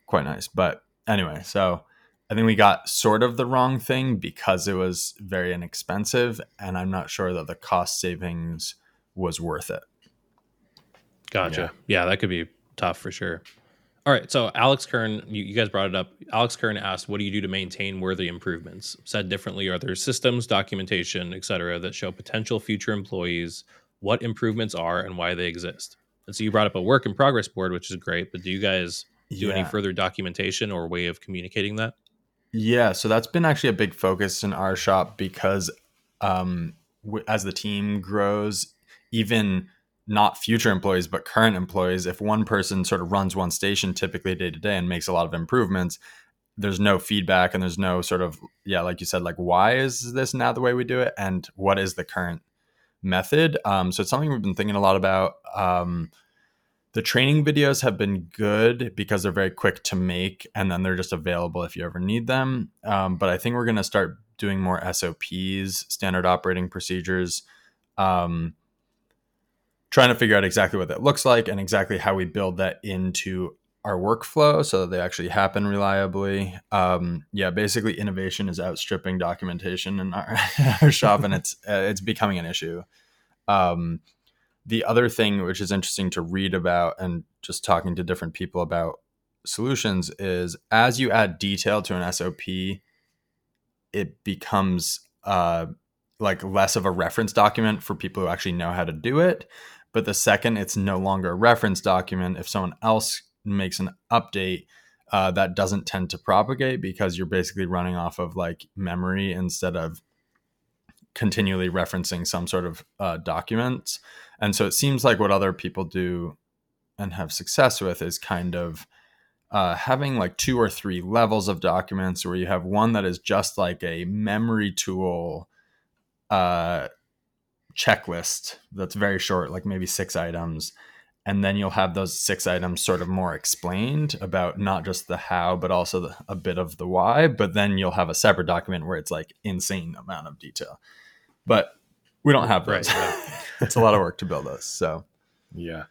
quite nice. But anyway, so I think we got sort of the wrong thing because it was very inexpensive, and I'm not sure that the cost savings was worth it. Gotcha. Yeah, that could be tough for sure. All right. So Alex Kern, you guys brought it up. Alex Kern asked, what do you do to maintain worthy improvements? Said differently, are there systems, documentation, et cetera, that show potential future employees what improvements are and why they exist? And so you brought up a work in progress board, which is great, but do you guys do any further documentation or way of communicating that? Yeah, so that's been actually a big focus in our shop because as the team grows, even not future employees, but current employees, if one person sort of runs one station typically day to day and makes a lot of improvements, there's no feedback and there's no sort of, like you said, like, why is this now the way we do it? And what is the current method? So it's something we've been thinking a lot about. The training videos have been good because they're very quick to make, and then they're just available if you ever need them. But I think we're going to start doing more SOPs, standard operating procedures, trying to figure out exactly what that looks like and exactly how we build that into our workflow so that they actually happen reliably. Basically innovation is outstripping documentation in our shop, and it's becoming an issue. The other thing which is interesting to read about and just talking to different people about solutions is as you add detail to an SOP, it becomes like less of a reference document for people who actually know how to do it. But the second it's no longer a reference document, if someone else makes an update, that doesn't tend to propagate because you're basically running off of like memory instead of continually referencing some sort of documents. And so it seems like what other people do and have success with is kind of having like 2 or 3 levels of documents where you have one that is just like a memory tool checklist that's very short, like maybe 6 items. And then you'll have those 6 items sort of more explained about not just the how, but also a bit of the why. But then you'll have a separate document where it's like insane amount of detail. But we don't have those. Right. It's a lot of work to build those. So, yeah.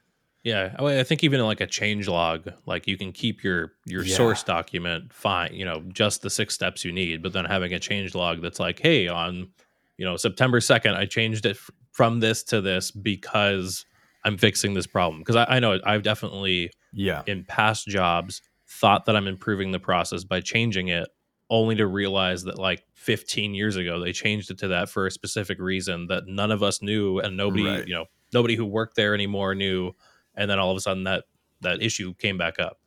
I think even like a change log, like you can keep your source document fine, just the 6 steps you need. But then having a change log that's like, hey, on September 2nd, I changed it from this to this because I'm fixing this problem. Because I know I've definitely in past jobs thought that I'm improving the process by changing it, only to realize that like 15 years ago they changed it to that for a specific reason that none of us knew, and nobody nobody who worked there anymore knew, and then all of a sudden that issue came back up.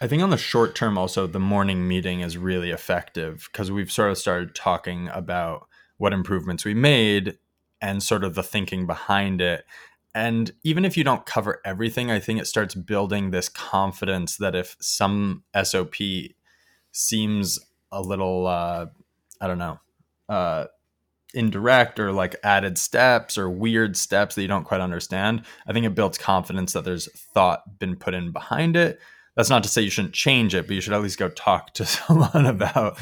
I think on the short term also the morning meeting is really effective because we've sort of started talking about what improvements we made and sort of the thinking behind it. And even if you don't cover everything, I think it starts building this confidence that if some SOP seems a little, indirect or like added steps or weird steps that you don't quite understand, I think it builds confidence that there's thought been put in behind it. That's not to say you shouldn't change it, but you should at least go talk to someone about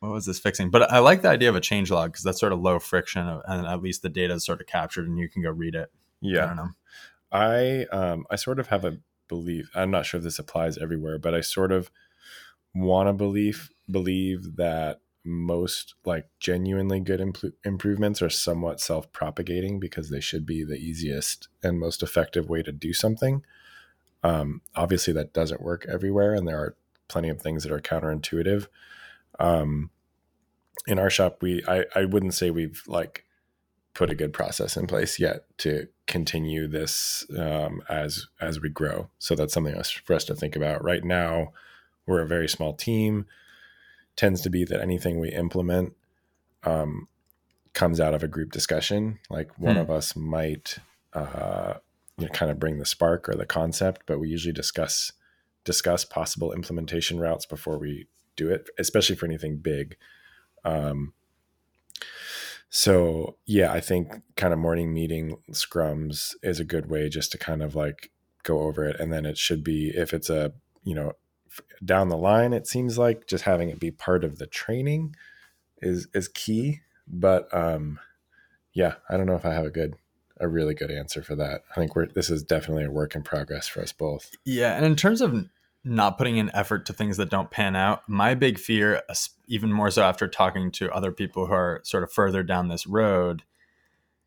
what was this fixing? But I like the idea of a change log because that's sort of low friction, and at least the data is sort of captured and you can go read it. Yeah. I don't know. I sort of have a belief, I'm not sure if this applies everywhere, but I sort of want to believe that most like genuinely good improvements are somewhat self-propagating because they should be the easiest and most effective way to do something. Obviously that doesn't work everywhere, and there are plenty of things that are counterintuitive. In our shop, I wouldn't say we've like put a good process in place yet to continue this, as we grow. So that's something else for us to think about. Right now, we're a very small team. Tends to be that anything we implement, comes out of a group discussion. Like one of us might, kind of bring the spark or the concept, but we usually discuss possible implementation routes before we do it, especially for anything big. So yeah, I think kind of morning meeting scrums is a good way just to kind of like go over it. And then it should be, if it's a, down the line, it seems like just having it be part of the training is key. But, yeah, I don't know if I have a really good answer for that. I think this is definitely a work in progress for us both. Yeah. And in terms of not putting in effort to things that don't pan out, my big fear, even more so after talking to other people who are sort of further down this road,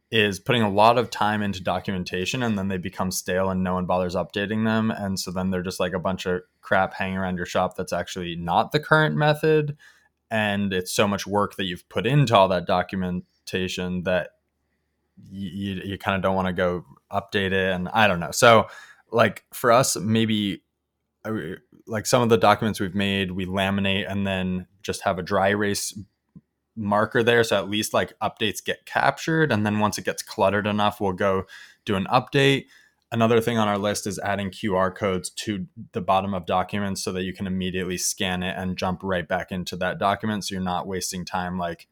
is putting a lot of time into documentation and then they become stale and no one bothers updating them. And so then they're just like a bunch of crap hanging around your shop that's actually not the current method. And it's so much work that you've put into all that documentation that you kind of don't want to go update it. And I don't know. So like for us, maybe like some of the documents we've made, we laminate and then just have a dry erase marker there. So at least like updates get captured. And then once it gets cluttered enough, we'll go do an update. Another thing on our list is adding QR codes to the bottom of documents so that you can immediately scan it and jump right back into that document. So you're not wasting time like,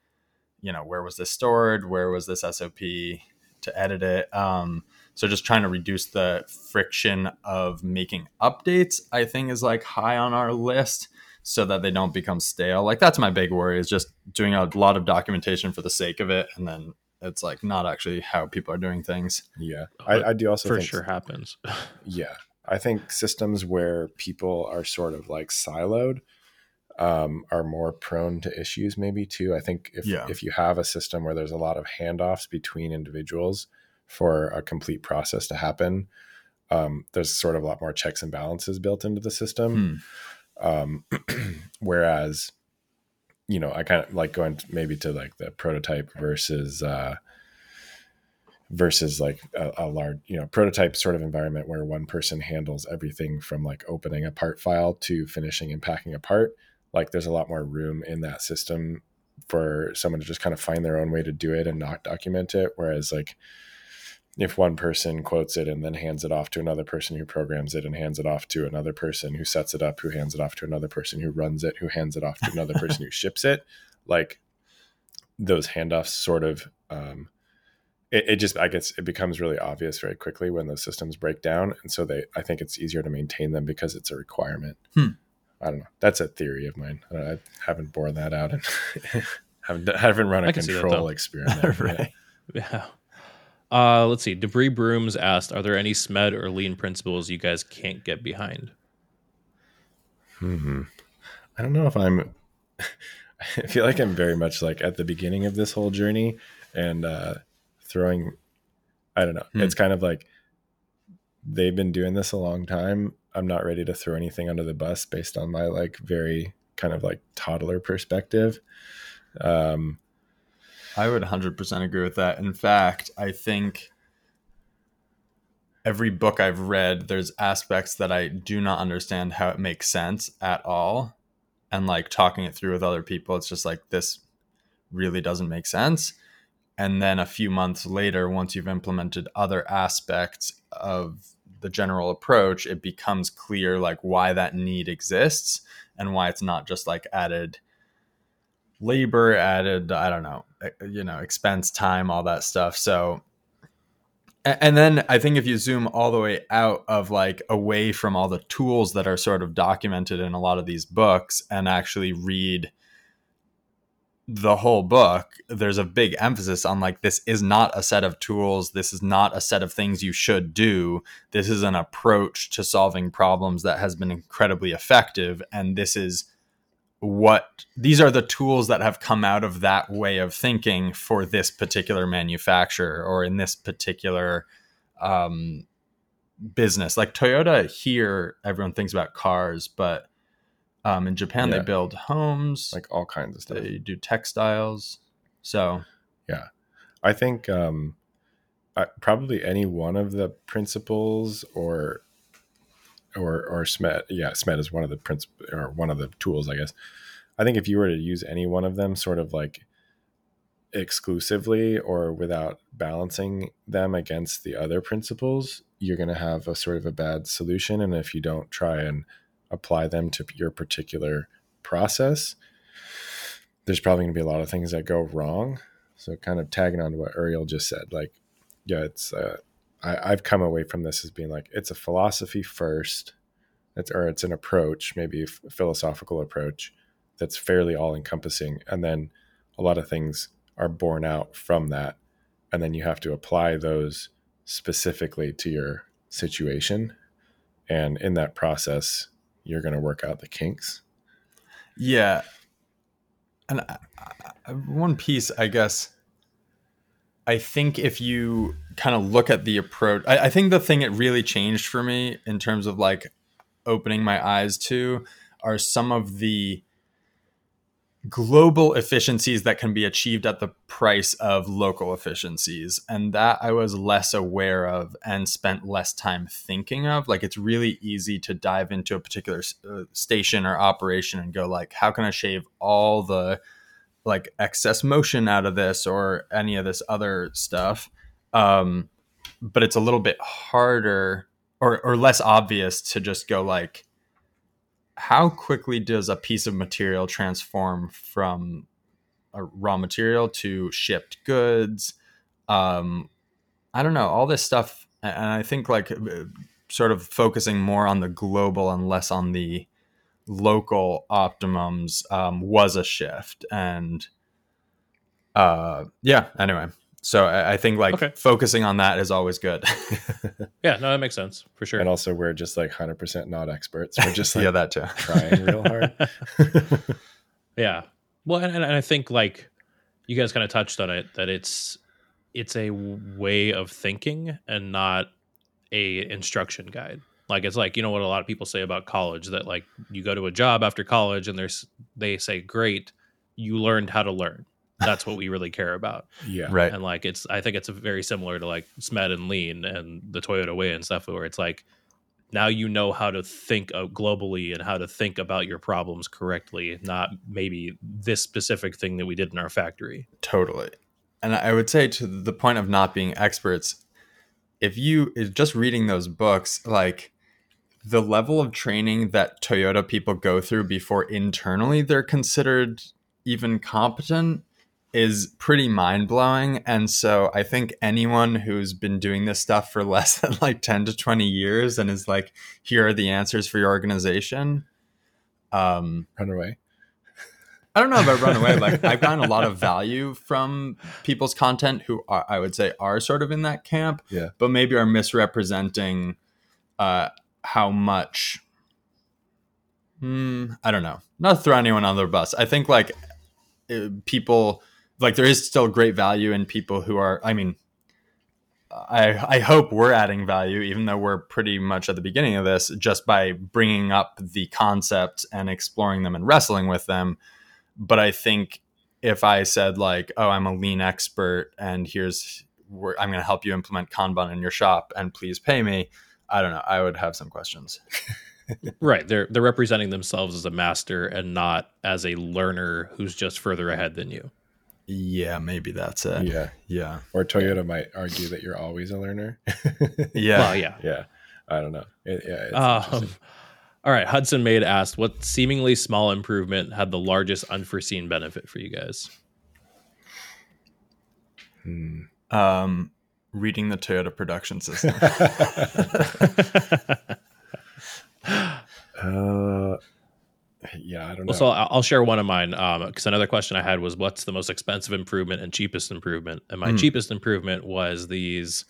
where was this stored? Where was this SOP to edit it? So just trying to reduce the friction of making updates, I think, is like high on our list so that they don't become stale. Like that's my big worry, is just doing a lot of documentation for the sake of it. And then it's like not actually how people are doing things. Yeah, I do also think sure happens. Yeah, I think systems where people are sort of like siloed are more prone to issues maybe too. I think if you have a system where there's a lot of handoffs between individuals for a complete process to happen, there's sort of a lot more checks and balances built into the system. Whereas, I kind of like going maybe to like the prototype versus like a large, prototype sort of environment where one person handles everything from like opening a part file to finishing and packing a part. Like there's a lot more room in that system for someone to just kind of find their own way to do it and not document it. Whereas like if one person quotes it and then hands it off to another person who programs it and hands it off to another person who sets it up, who hands it off to another person who runs it, who hands it off to another person who ships it, like those handoffs sort of, I guess it becomes really obvious very quickly when those systems break down. And so I think it's easier to maintain them because it's a requirement. I don't know. That's a theory of mine. I haven't borne that out and haven't run a control experiment. Right. Yeah. Let's see. Debris Brooms asked, are there any SMED or lean principles you guys can't get behind? I don't know if I feel like I'm very much like at the beginning of this whole journey and, I don't know. It's kind of like they've been doing this a long time. I'm not ready to throw anything under the bus based on my like very kind of like toddler perspective. I would 100% agree with that. In fact, I think every book I've read, there's aspects that I do not understand how it makes sense at all. And like talking it through with other people, it's just like, this really doesn't make sense. And then a few months later, once you've implemented other aspects of the general approach, it becomes clear like why that need exists and why it's not just like added labor, added, I don't know, expense, time, all that stuff. So, and then I think if you zoom all the way out of like away from all the tools that are sort of documented in a lot of these books and actually read the whole book, there's a big emphasis on like, this is not a set of tools. This is not a set of things you should do. This is an approach to solving problems that has been incredibly effective. And this is what, these are the tools that have come out of that way of thinking for this particular manufacturer or in this particular business. Like Toyota here, everyone thinks about cars, but in Japan, they build homes, like all kinds of stuff. They do textiles. So, yeah, I think probably any one of the principles or SMED. Yeah. SMED is one of the principles or one of the tools, I guess. I think if you were to use any one of them sort of like exclusively or without balancing them against the other principles, you're going to have a sort of a bad solution. And if you don't try and apply them to your particular process, there's probably going to be a lot of things that go wrong. So kind of tagging on to what Uriel just said, like, yeah, it's I've come away from this as being like, it's a philosophy first, it's an approach, maybe a philosophical approach that's fairly all encompassing. And then a lot of things are born out from that. And then you have to apply those specifically to your situation. And in that process, you're going to work out the kinks. Yeah. And one piece, I guess, I think if you kind of look at the approach, I think the thing that really changed for me in terms of like opening my eyes to are some of the global efficiencies that can be achieved at the price of local efficiencies. And that I was less aware of and spent less time thinking of. Like, it's really easy to dive into a particular station or operation and go like, how can I shave all the like excess motion out of this or any of this other stuff? But it's a little bit harder or less obvious to just go like, how quickly does a piece of material transform from a raw material to shipped goods? I don't know, all this stuff. And I think like sort of focusing more on the global and less on the local optimums was a shift. And anyway. So I think like focusing on that is always good. Yeah, no, that makes sense for sure. And also we're just like 100% not experts. We're just like that too. Trying real hard. Yeah. Well, and I think like you guys kind of touched on it, that it's a way of thinking and not a instruction guide. Like, it's like, you know what a lot of people say about college, that like you go to a job after college and they say, great, you learned how to learn. That's what we really care about. Yeah. Right. And like, I think it's very similar to like SMED and Lean and the Toyota way and stuff, where it's like, now you know how to think of globally and how to think about your problems correctly, not maybe this specific thing that we did in our factory. Totally. And I would say, to the point of not being experts, if you just reading those books, like the level of training that Toyota people go through before internally they're considered even competent is pretty mind-blowing. And so I think anyone who's been doing this stuff for less than like 10 to 20 years and is like, here are the answers for your organization, run away. I don't know about run away. Like, I've gotten a lot of value from people's content who are, I would say, are sort of in that camp, but maybe are misrepresenting how much. I don't know, not to throw anyone on their bus. I think like people, like, there is still great value in people who are, I mean, I hope we're adding value, even though we're pretty much at the beginning of this, just by bringing up the concepts and exploring them and wrestling with them. But I think if I said like, oh, I'm a lean expert and here's where I'm going to help you implement Kanban in your shop and please pay me, I don't know, I would have some questions. Right. They're representing themselves as a master and not as a learner who's just further ahead than you. Yeah, maybe that's it. Yeah. Yeah. Or Toyota might argue that you're always a learner. Yeah. Well, yeah. Yeah. I don't know. All right. Hudson Maid asked, what seemingly small improvement had the largest unforeseen benefit for you guys? Reading the Toyota Production System. yeah, I don't know. So I'll share one of mine because another question I had was, what's the most expensive improvement and cheapest improvement? And my cheapest improvement was these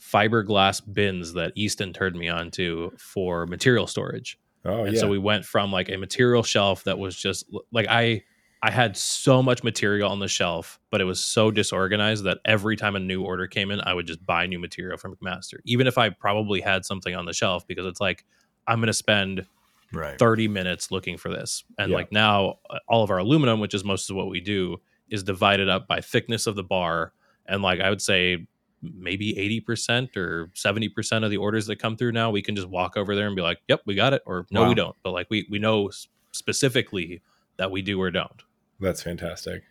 fiberglass bins that Easton turned me on to for material storage. Oh, and yeah. So we went from like a material shelf that was just like I had so much material on the shelf, but it was so disorganized that every time a new order came in, I would just buy new material from McMaster, even if I probably had something on the shelf, because it's like, I'm going to spend 30 minutes looking for this. And like now all of our aluminum, which is most of what we do, is divided up by thickness of the bar. And like, I would say maybe 80% or 70% of the orders that come through now, we can just walk over there and be like, yep, we got it. Or no, we don't. But like, we know specifically that we do or don't. That's fantastic.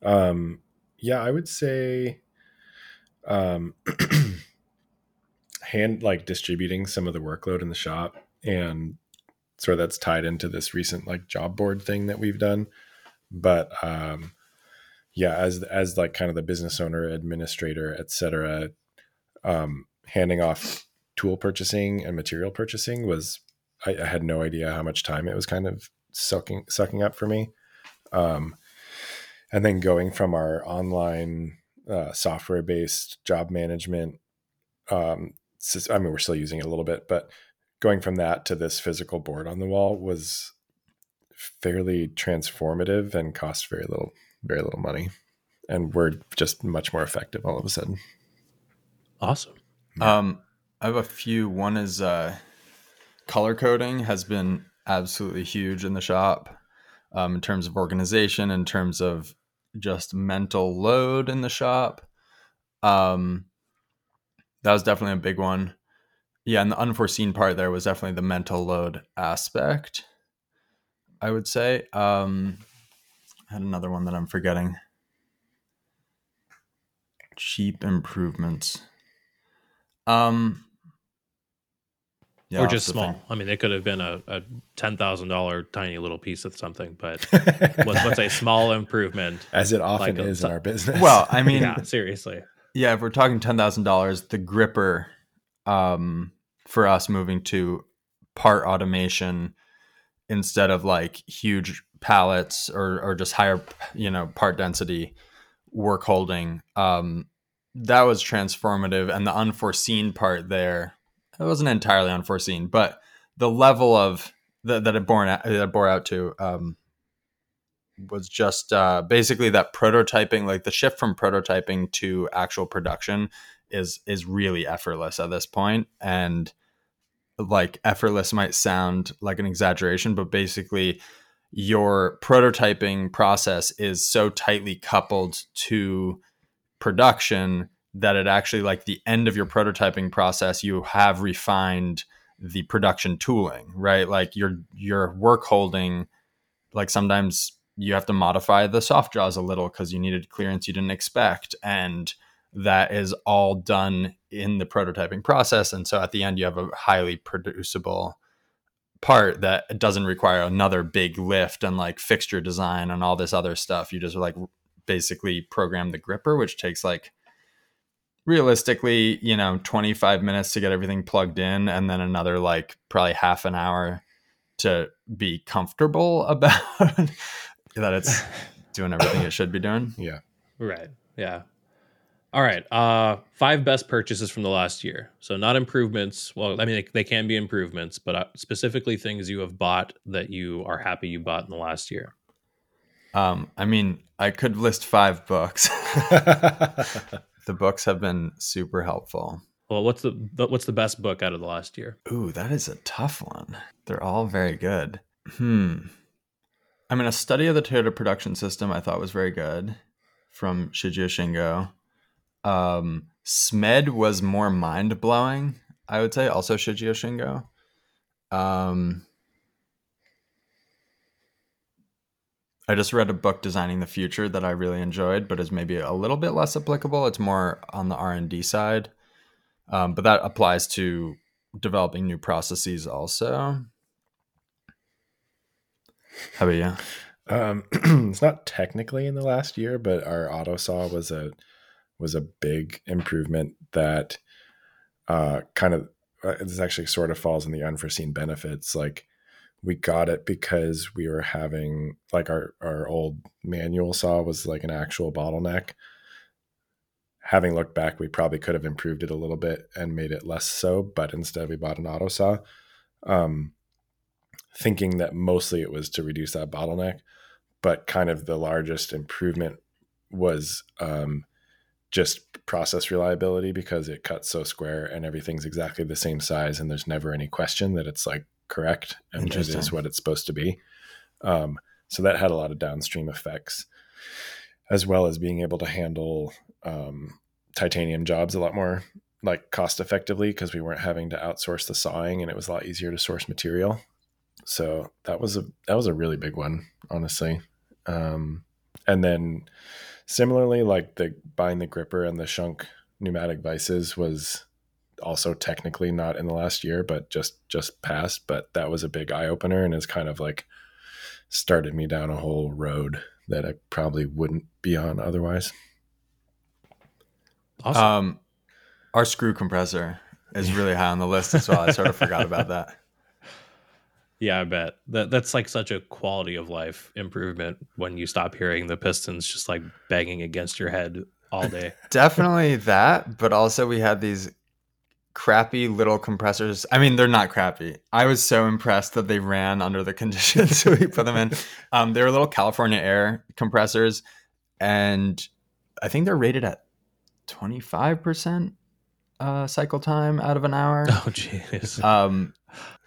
Yeah, I would say hand like distributing some of the workload in the shop, and sort of that's tied into this recent like job board thing that we've done. But yeah, as like kind of the business owner, administrator, etc., handing off tool purchasing and material purchasing was I had no idea how much time it was kind of sucking up for me. And then going from our online, software-based job management, I mean, we're still using it a little bit, but going from that to this physical board on the wall was fairly transformative and cost very little money. And we're just much more effective all of a sudden. Awesome. Yeah. I have a few. One is, color coding has been absolutely huge in the shop. In terms of organization, in terms of just mental load in the shop. That was definitely a big one. Yeah, and the unforeseen part there was definitely the mental load aspect, I would say. I had another one that I'm forgetting. Cheap improvements. Yeah, or just small. Thing. I mean, it could have been a $10,000 tiny little piece of something, but what's a small improvement? As it often like is in our business. Well, I mean, yeah, seriously. Yeah, if we're talking $10,000, the gripper for us moving to part automation instead of like huge pallets or just higher, you know, part density work holding, that was transformative. And the unforeseen part there, it wasn't entirely unforeseen, but the level of that it bore out to was just basically that prototyping, like the shift from prototyping to actual production is really effortless at this point. And like effortless might sound like an exaggeration, but basically your prototyping process is so tightly coupled to production that it actually, like the end of your prototyping process, you have refined the production tooling, right? Like your work holding, like sometimes you have to modify the soft jaws a little because you needed clearance you didn't expect. And that is all done in the prototyping process. And so at the end, you have a highly producible part that doesn't require another big lift and like fixture design and all this other stuff. You just like basically program the gripper, which takes like, realistically, you know, 25 minutes to get everything plugged in, and then another like probably half an hour to be comfortable about that it's doing everything it should be doing. Yeah. Right. Yeah. All right. 5 best purchases from the last year. So not improvements. Well, I mean, they can be improvements, but specifically things you have bought that you are happy you bought in the last year. I mean, I could list 5 books. The books have been super helpful. Well, what's the best book out of the last year? Ooh, that is a tough one. They're all very good. I mean, a study of the Toyota Production System I thought was very good from Shigeo Shingo. SMED was more mind-blowing, I would say, also Shigeo Shingo. I just read a book, Designing the Future, that I really enjoyed, but is maybe a little bit less applicable. It's more on the R&D side, but that applies to developing new processes also. How about you? It's not technically in the last year, but our auto saw was a big improvement that kind of this actually sort of falls in the unforeseen benefits. Like we got it because we were having like our old manual saw was like an actual bottleneck. Having looked back, we probably could have improved it a little bit and made it less so, but instead we bought an auto saw, thinking that mostly it was to reduce that bottleneck, but kind of the largest improvement was just process reliability, because it cuts so square and everything's exactly the same size and there's never any question that it's like correct and it is what it's supposed to be. So that had a lot of downstream effects, as well as being able to handle titanium jobs a lot more like cost effectively, because we weren't having to outsource the sawing and it was a lot easier to source material. So that was a really big one, honestly. And then similarly, like the buying the gripper and the Shunk pneumatic vices was also technically not in the last year, but just passed. But that was a big eye opener and has kind of like started me down a whole road that I probably wouldn't be on otherwise. Awesome. Our screw compressor is really high on the list as well. I sort of forgot about that. Yeah, I bet that's like such a quality of life improvement when you stop hearing the pistons just like banging against your head all day. Definitely that. But also we had these crappy little compressors. I mean, they're not crappy. I was so impressed that they ran under the conditions we put them in. They were little California Air compressors, and I think they're rated at 25% cycle time out of an hour. Oh, jeez.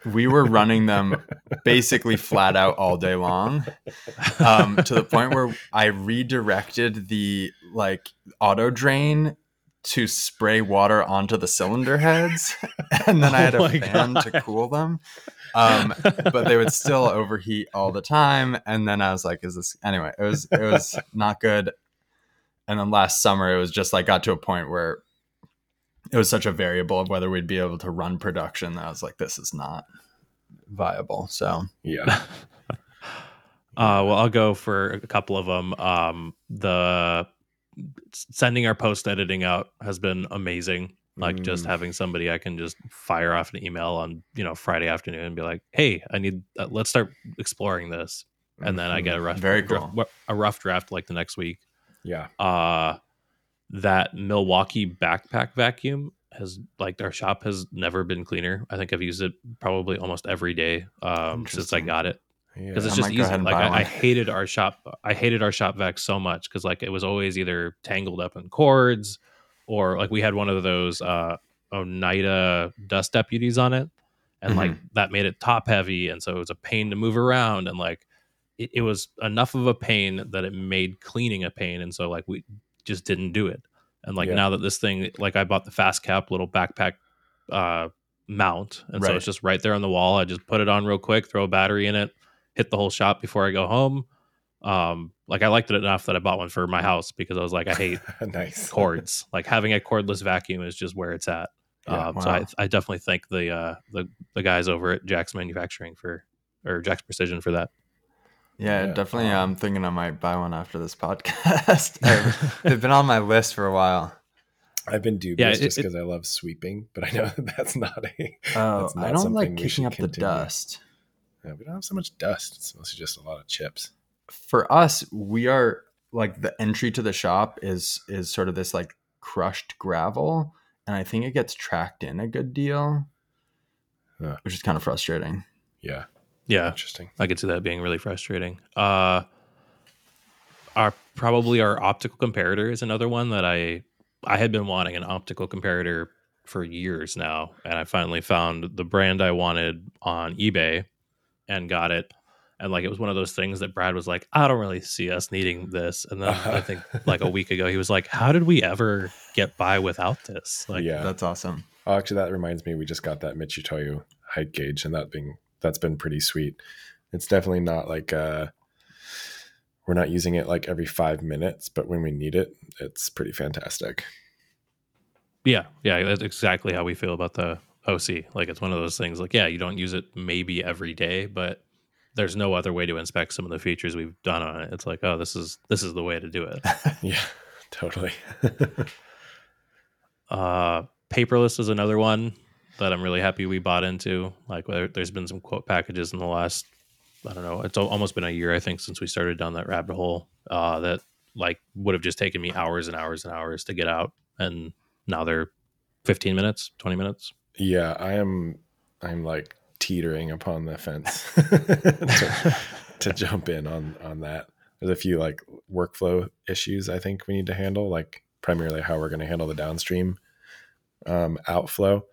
We were running them basically flat out all day long, to the point where I redirected the like auto drain to spray water onto the cylinder heads, and then I had a fan to cool them. But they would still overheat all the time. And then I was like, "Is this anyway?" It was not good. And then last summer, it was just like got to a point where it was such a variable of whether we'd be able to run production that I was like, this is not viable. So, yeah. Well, I'll go for a couple of them. The sending our post editing out has been amazing. Like just having somebody I can just fire off an email on, Friday afternoon and be like, hey, I need, let's start exploring this. And then I get a rough, draft like the next week. Yeah. That Milwaukee backpack vacuum has like our shop has never been cleaner. I think I've used it probably almost every day since I got it, because it's just easy. Like I hated our shop vac so much, because like it was always either tangled up in cords, or like we had one of those Oneida dust deputies on it, and like that made it top heavy, and so it was a pain to move around, and like it was enough of a pain that it made cleaning a pain, and so like we just didn't do it. And like now that this thing, like I bought the Fast Cap little backpack mount, and so it's just right there on the wall. I just put it on real quick, throw a battery in it, hit the whole shop before I go home. Like I liked it enough that I bought one for my house, because I was like, I hate cords. Like having a cordless vacuum is just where it's at. So I definitely thank the guys over at Jack's Manufacturing or Jack's Precision for that. Yeah, definitely. I'm thinking I might buy one after this podcast. They've been on my list for a while. I've been dubious just because I love sweeping, but I know that's not a... Oh, I don't like kicking up the dust. Yeah, we don't have so much dust. It's mostly just a lot of chips. For us, we are like the entry to the shop is sort of this like crushed gravel, and I think it gets tracked in a good deal, which is kind of frustrating. Yeah. Yeah, interesting. I could see that being really frustrating. Our optical comparator is another one that I had been wanting an optical comparator for years now, and I finally found the brand I wanted on eBay and got it. And like it was one of those things that Brad was like, I don't really see us needing this. And then I think like a week ago he was like, how did we ever get by without this? Like, yeah, that's awesome. Actually, that reminds me, we just got that Mitutoyo height gauge, and that's been pretty sweet. It's definitely not like we're not using it like every 5 minutes, but when we need it, it's pretty fantastic. Yeah, that's exactly how we feel about the OC. Like it's one of those things like, yeah, you don't use it maybe every day, but there's no other way to inspect some of the features we've done on it. It's like, oh, this is the way to do it. Yeah, totally. Paperless is another one that I'm really happy we bought into. Like, there's been some quote packages in the last, I don't know, it's almost been a year, I think, since we started down that rabbit hole that like would have just taken me hours and hours and hours to get out. And now they're 15 minutes, 20 minutes. Yeah, I'm like teetering upon the fence to jump in on that. There's a few like workflow issues I think we need to handle, like primarily how we're going to handle the downstream outflow.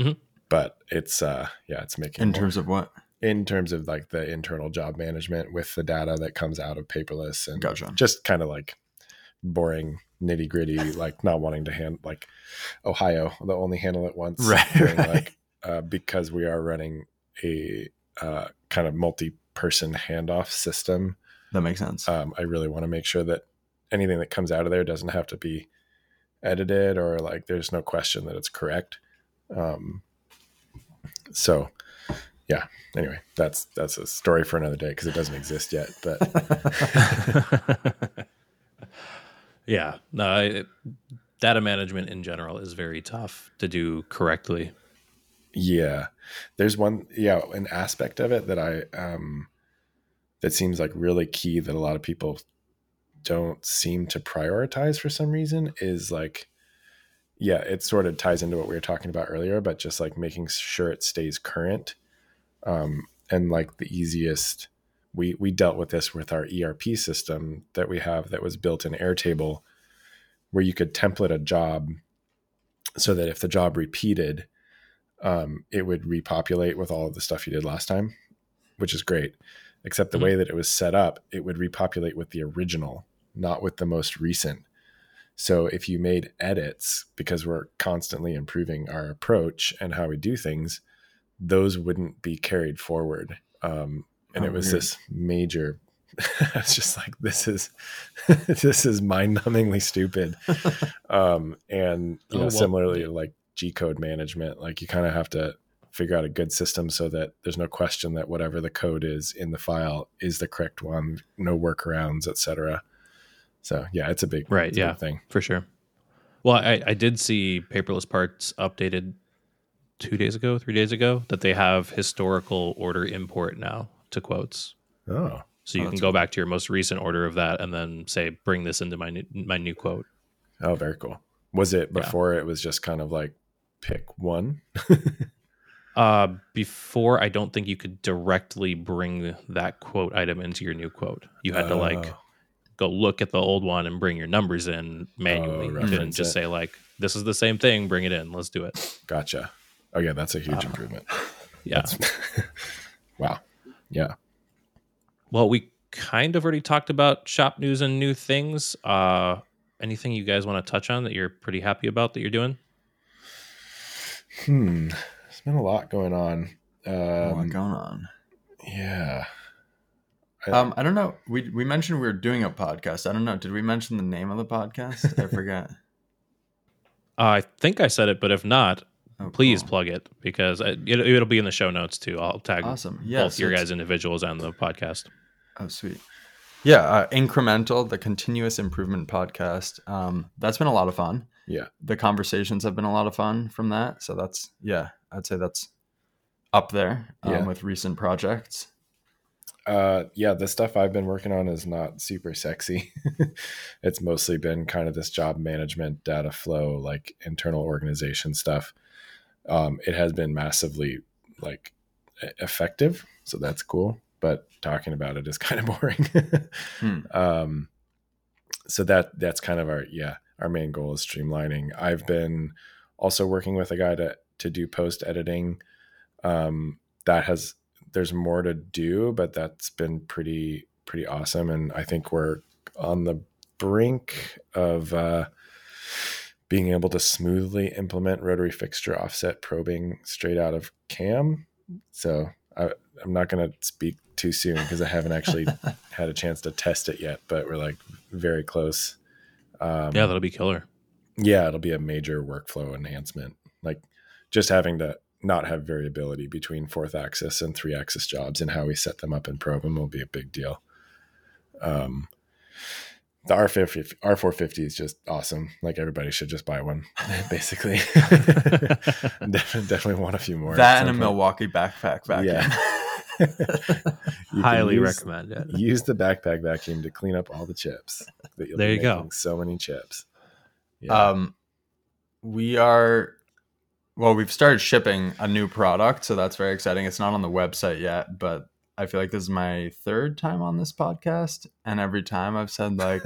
Mm-hmm. But it's it's making in terms of what? In terms of like the internal job management with the data that comes out of Paperless and gotcha. Just kind of like boring nitty gritty, like not wanting to handle like Ohio, they'll only handle it once. Right. During, right. Like, because we are running a kind of multi-person handoff system. That makes sense. I really want to make sure that anything that comes out of there doesn't have to be edited or like there's no question that it's correct. So yeah, anyway, that's a story for another day because it doesn't exist yet, but yeah, no, data management in general is very tough to do correctly. Yeah. There's an aspect of it that I, that seems like really key that a lot of people don't seem to prioritize for some reason is like, yeah, it sort of ties into what we were talking about earlier, but just like making sure it stays current. And like the easiest, we dealt with this with our ERP system that we have that was built in Airtable, where you could template a job so that if the job repeated, it would repopulate with all of the stuff you did last time, which is great. Except the way that it was set up, it would repopulate with the original, not with the most recent. So if you made edits, because we're constantly improving our approach and how we do things, those wouldn't be carried forward. And it was weird. This major, I was just like, this is mind-numbingly stupid. And you know, similarly, like, G-code management, like you kind of have to figure out a good system so that there's no question that whatever the code is in the file is the correct one, no workarounds, etc. So yeah, it's a big, right, it's a big thing for sure. Well, I did see Paperless Parts updated 3 days ago that they have historical order import now to quotes. Oh, so you can go back to your most recent order of that and then say, bring this into my new quote. Oh, very cool. Was it before it was just kind of like pick one? Before, I don't think you could directly bring that quote item into your new quote. You had to like go look at the old one and bring your numbers in manually. You didn't just say like, this is the same thing, bring it in, let's do it. Gotcha. Oh yeah, that's a huge improvement. Yeah. Wow. Yeah. Well, we kind of already talked about shop news and new things. Anything you guys want to touch on that you're pretty happy about that you're doing? There's been a lot going on. Yeah. I don't know. We mentioned we were doing a podcast. I don't know. Did we mention the name of the podcast? I forgot. I think I said it, but if not, please plug it because it'll be in the show notes too. I'll tag both your guys' individuals and the podcast. Oh, sweet. Yeah, Incremental, the continuous improvement podcast. That's been a lot of fun. Yeah. The conversations have been a lot of fun from that. So that's, I'd say that's up there with recent projects. The stuff I've been working on is not super sexy. It's mostly been kind of this job management, data flow, like internal organization stuff. It has been massively like effective. So that's cool. But talking about it is kind of boring. So that's kind of our main goal is streamlining. I've been also working with a guy to do post editing. There's more to do, but that's been pretty awesome. And I think we're on the brink of being able to smoothly implement rotary fixture offset probing straight out of CAM. So I'm not going to speak too soon because I haven't actually had a chance to test it yet, but we're like very close. That'll be killer. Yeah, it'll be a major workflow enhancement. Like just having to not have variability between 4th axis and 3 axis jobs and how we set them up and probe them will be a big deal. the R450 is just awesome. Like, everybody should just buy one, basically. definitely want a few more. That and a Milwaukee backpack vacuum. Yeah. Highly recommend it. Use the backpack vacuum to clean up all the chips. There you go. So many chips. Yeah. We've started shipping a new product, so that's very exciting. It's not on the website yet, but I feel like this is my third time on this podcast, and every time I've said, like,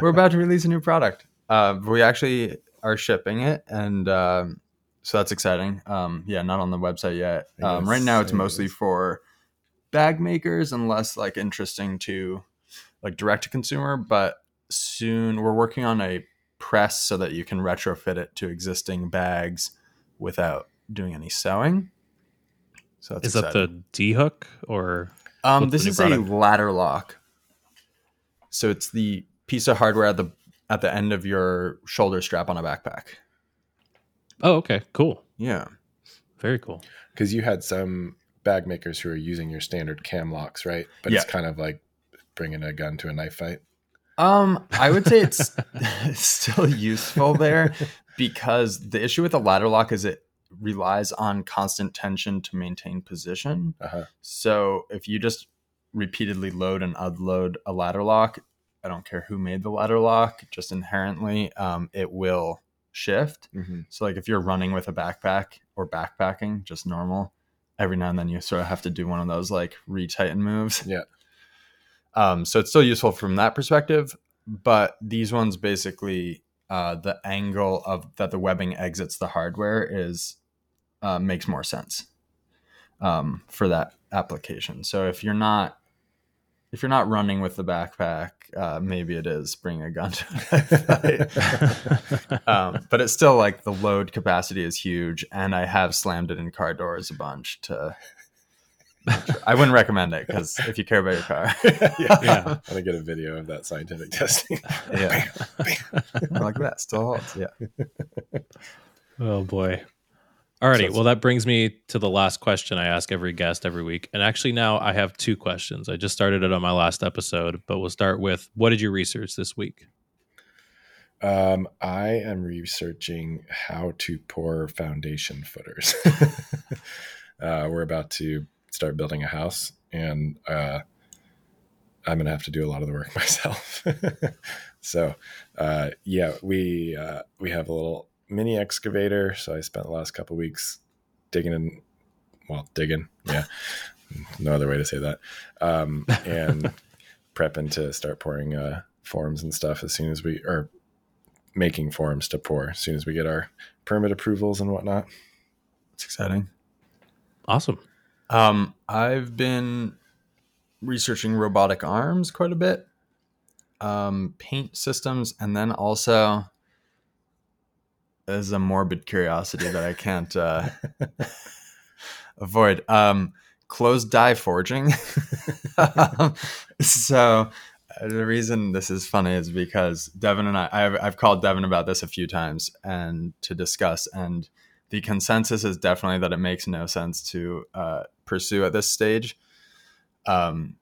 we're about to release a new product. We actually are shipping it, and so that's exciting. Not on the website yet. Right now it's mostly for bag makers and less, like, interesting to, like, direct to consumer, but soon we're working on a press so that you can retrofit it to existing bags without doing any sewing. So that's exciting. Is that the D hook or this is product? A ladder lock. So it's the piece of hardware at the end of your shoulder strap on a backpack. Oh, okay, cool. Yeah, very cool. Because you had some bag makers who are using your standard cam locks, right? But It's kind of like bringing a gun to a knife fight. I would say it's still useful there, because the issue with a ladder lock is it relies on constant tension to maintain position. Uh-huh. So if you just repeatedly load and unload a ladder lock, I don't care who made the ladder lock, just inherently, it will shift. Mm-hmm. So, like, if you're running with a backpack or backpacking, just normal, every now and then you sort of have to do one of those, like, re-tighten moves. Yeah. So it's still useful from that perspective, but these ones basically, the angle of that the webbing exits the hardware is makes more sense for that application. So if you're not running with the backpack, maybe it is bringing a gun to it. But it's still, like, the load capacity is huge, and I have slammed it in car doors a bunch to. I wouldn't recommend it, because if you care about your car, yeah. I'm gonna get a video of that scientific testing. Yeah, bam, bam. Like that still holds. Yeah. Oh boy. Alrighty. Well, that brings me to the last question I ask every guest every week, and actually now I have two questions. I just started it on my last episode, but we'll start with, what did you research this week? I am researching how to pour foundation footers. We're about to start building a house, and I'm gonna have to do a lot of the work myself. So we have a little mini excavator, so I spent the last couple of weeks digging. Yeah. No other way to say that. And prepping to start pouring forms and stuff making forms to pour as soon as we get our permit approvals and whatnot. It's exciting. Awesome. I've been researching robotic arms quite a bit, paint systems, and then also, this is a morbid curiosity that I can't avoid, closed die forging. So the reason this is funny is because Devin and I've called Devin about this a few times and to discuss, and the consensus is definitely that it makes no sense to pursue at this stage. But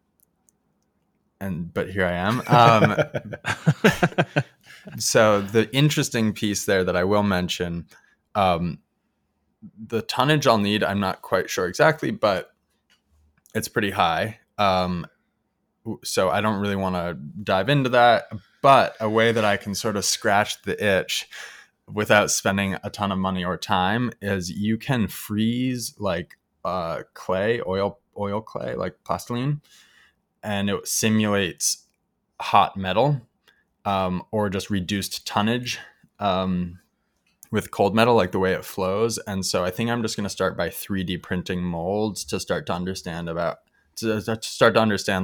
here I am. So the interesting piece there that I will mention, the tonnage I'll need, I'm not quite sure exactly, but it's pretty high. So I don't really want to dive into that, but a way that I can sort of scratch the itch without spending a ton of money or time is you can freeze, like, clay, oil clay, like plastiline, and it simulates hot metal, or just reduced tonnage, with cold metal, like the way it flows. And so I think I'm just going to start by 3D printing molds to start to understand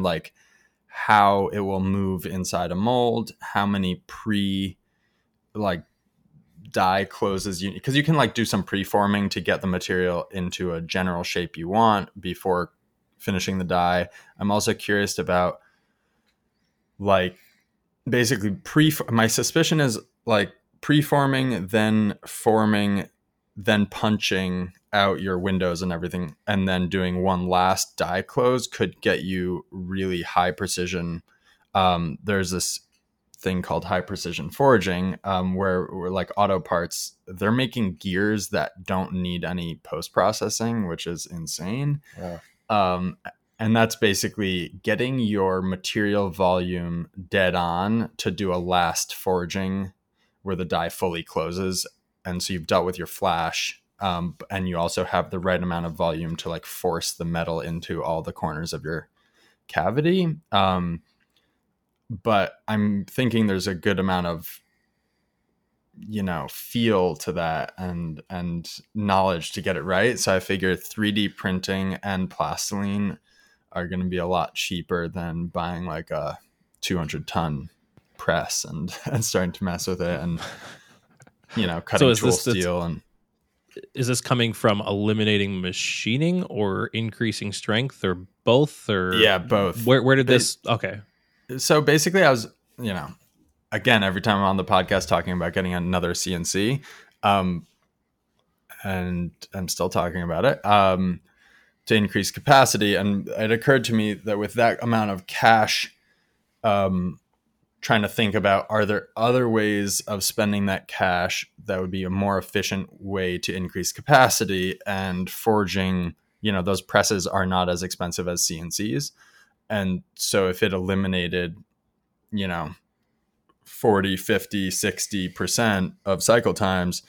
like how it will move inside a mold, how many die closes, you because you can, like, do some preforming to get the material into a general shape you want before finishing the die. I'm also curious about, like, basically my suspicion is, like, preforming, then forming, then punching out your windows and everything, and then doing one last die close could get you really high precision. There's this thing called high precision forging, where we're like auto parts, they're making gears that don't need any post-processing, which is insane. Yeah. And that's basically getting your material volume dead on to do a last forging where the die fully closes. And so you've dealt with your flash, and you also have the right amount of volume to like force the metal into all the corners of your cavity. But I'm thinking there's a good amount of, you know, feel to that and knowledge to get it right. So I figure 3D printing and plastiline are going to be a lot cheaper than buying like a 200 ton press and starting to mess with it and, you know, cutting tool steel. And is this coming from eliminating machining or increasing strength or both? Or yeah, both. Where did this? Okay. So basically I was, you know, again, every time I'm on the podcast talking about getting another CNC, and I'm still talking about it, to increase capacity. And it occurred to me that with that amount of cash, trying to think about, are there other ways of spending that cash that would be a more efficient way to increase capacity? And forging, you know, those presses are not as expensive as CNCs. And so if it eliminated, you know, 40, 50, 60% of cycle times,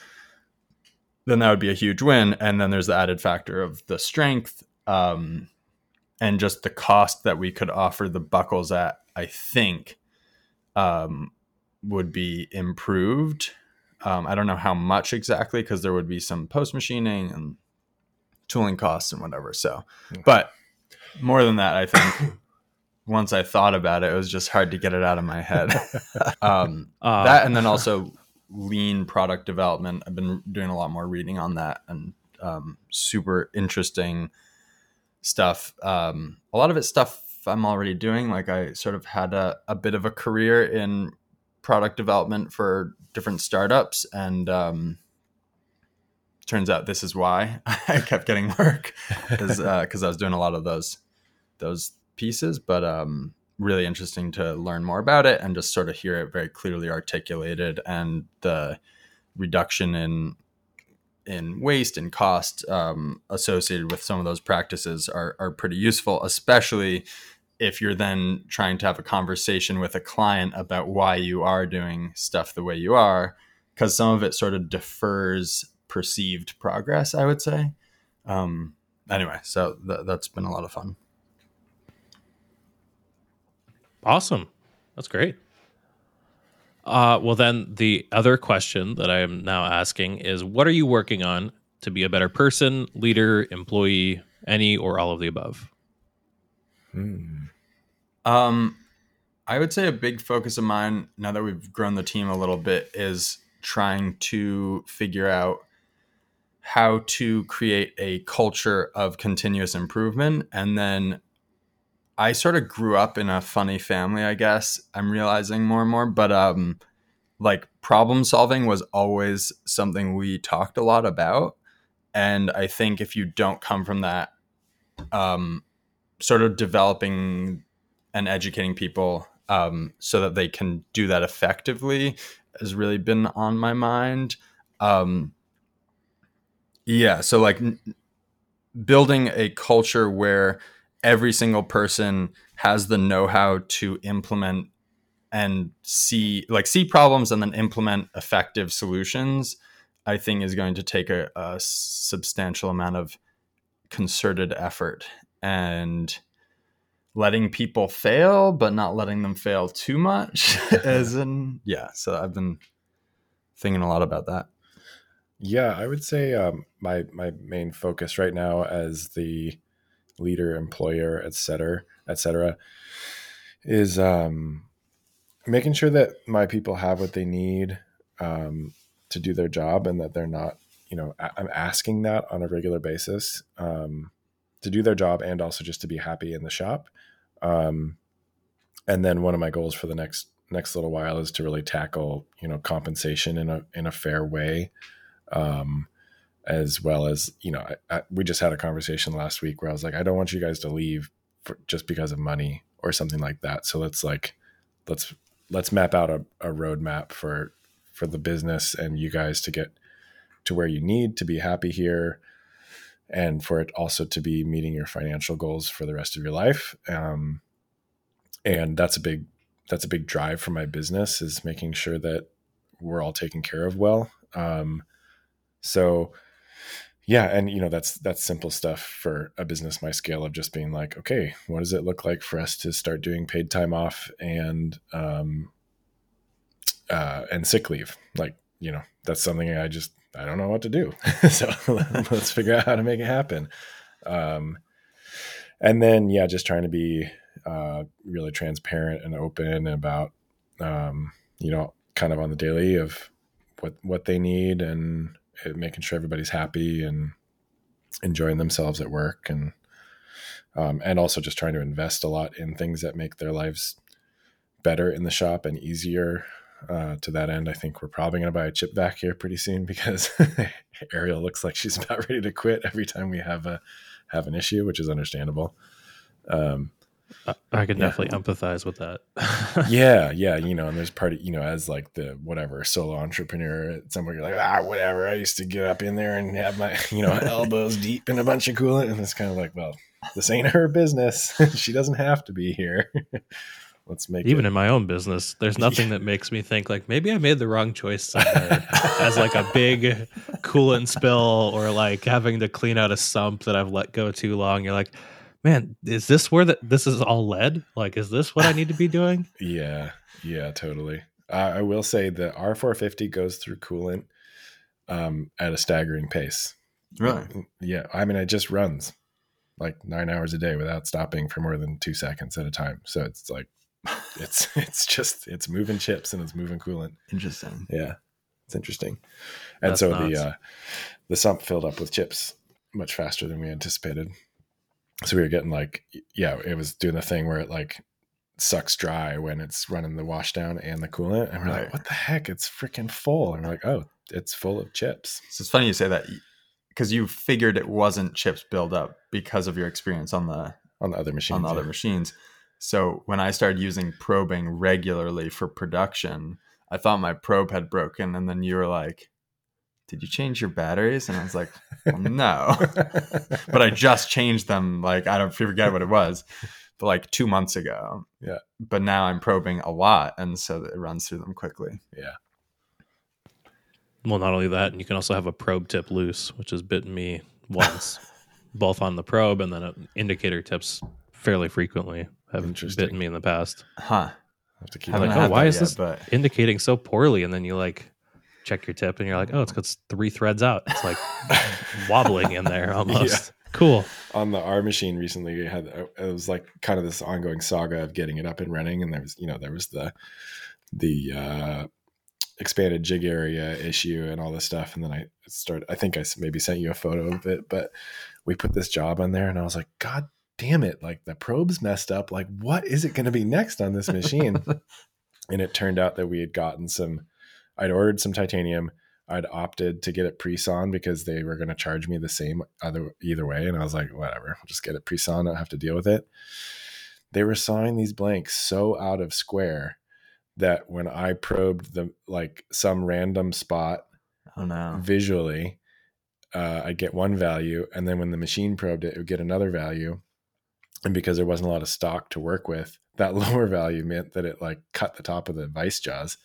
then that would be a huge win. And then there's the added factor of the strength, and just the cost that we could offer the buckles at, I think, would be improved. I don't know how much exactly, because there would be some post-machining and tooling costs and whatever. So, but more than that, I think once I thought about it, it was just hard to get it out of my head. That, and then also lean product development. I've been doing a lot more reading on that, and super interesting stuff. A lot of it's stuff I'm already doing. Like I sort of had a bit of a career in product development for different startups, and turns out this is why I kept getting work, because I was doing a lot of those pieces. But really interesting to learn more about it and just sort of hear it very clearly articulated, and the reduction in waste and cost associated with some of those practices are pretty useful, especially if you're then trying to have a conversation with a client about why you are doing stuff the way you are, because some of it sort of defers perceived progress, I would say. Anyway, so that's been a lot of fun. Awesome. That's great. Well, then the other question that I am now asking is, what are you working on to be a better person, leader, employee, any or all of the above? I would say a big focus of mine, now that we've grown the team a little bit, is trying to figure out how to create a culture of continuous improvement. And then I sort of grew up in a funny family, I guess, I'm realizing more and more, but like problem solving was always something we talked a lot about. And I think if you don't come from that, sort of developing and educating people so that they can do that effectively has really been on my mind. Yeah. So like building a culture where every single person has the know-how to implement and see problems and then implement effective solutions, I think is going to take a substantial amount of concerted effort, and letting people fail, but not letting them fail too much. So I've been thinking a lot about that. Yeah, I would say my main focus right now as the leader, employer, etc., is making sure that my people have what they need to do their job, and that they're not, you know, I'm asking that on a regular basis to do their job, and also just to be happy in the shop. And then one of my goals for the next little while is to really tackle, you know, compensation in a fair way. As well as, you know, we just had a conversation last week where I was like, I don't want you guys to leave just because of money or something like that. So let's let's map out a roadmap for the business and you guys to get to where you need to be happy here, and for it also to be meeting your financial goals for the rest of your life. And that's a big drive for my business, is making sure that we're all taken care of well. So yeah. And you know, that's simple stuff for a business my scale, of just being like, okay, what does it look like for us to start doing paid time off and sick leave? Like, you know, that's something I don't know what to do. So let's figure out how to make it happen. And then, yeah, just trying to be really transparent and open about, you know, kind of on the daily of what they need, and making sure everybody's happy and enjoying themselves at work. And also just trying to invest a lot in things that make their lives better in the shop and easier. To that end, I think we're probably going to buy a chip vac here pretty soon, because Ariel looks like she's about ready to quit every time we have an issue, which is understandable. I could definitely empathize with that. yeah. You know, and there's part of, you know, as like the whatever solo entrepreneur, somewhere you're like, whatever. I used to get up in there and have my, you know, elbows deep in a bunch of coolant. And it's kind of like, well, this ain't her business. She doesn't have to be here. Let's make even it. In my own business, there's nothing that makes me think like maybe I made the wrong choice somewhere as like a big coolant spill, or like having to clean out a sump that I've let go too long. You're like, man, is this where this is all lead? Like, is this what I need to be doing? Yeah, totally. I will say the R450 goes through coolant at a staggering pace. Right. Yeah. I mean, it just runs like 9 hours a day without stopping for more than 2 seconds at a time. So it's like, it's moving chips and it's moving coolant. Interesting. Yeah, it's interesting. And that's so nuts. The sump filled up with chips much faster than we anticipated. So we were getting like, it was doing the thing where it like sucks dry when it's running the wash down and the coolant. And we're like, what the heck? It's freaking full. And we're like, oh, it's full of chips. So it's funny you say that, because you figured it wasn't chips build up because of your experience on the other machines. So when I started using probing regularly for production, I thought my probe had broken. And then you were like, did you change your batteries? And I was like, well, no, but I just changed them. Like, I don't forget what it was, but like 2 months ago. Yeah. But now I'm probing a lot. And so it runs through them quickly. Yeah. Well, not only that, and you can also have a probe tip loose, which has bitten me once, both on the probe and then indicator tips fairly frequently. Haven't bitten me in the past. Huh. I have to keep like, oh, why is this indicating so poorly? And then you like check your tip and you're like, oh, it's got 3 threads out. It's like wobbling in there almost. Yeah. Cool. On the R machine recently, it was like kind of this ongoing saga of getting it up and running. And there was the expanded jig area issue and all this stuff. And then I think I maybe sent you a photo of it, but we put this job on there and I was like, God damn it, like the probe's messed up. Like, what is it going to be next on this machine? And it turned out that we had gotten I'd ordered some titanium. I'd opted to get it pre-sawn because they were going to charge me the same either way. And I was like, whatever, I'll just get it pre-sawn. I don't have to deal with it. They were sawing these blanks so out of square that when I probed the, like some random spot visually, I'd get one value. And then when the machine probed it, it would get another value. And because there wasn't a lot of stock to work with, that lower value meant that it like cut the top of the vice jaws.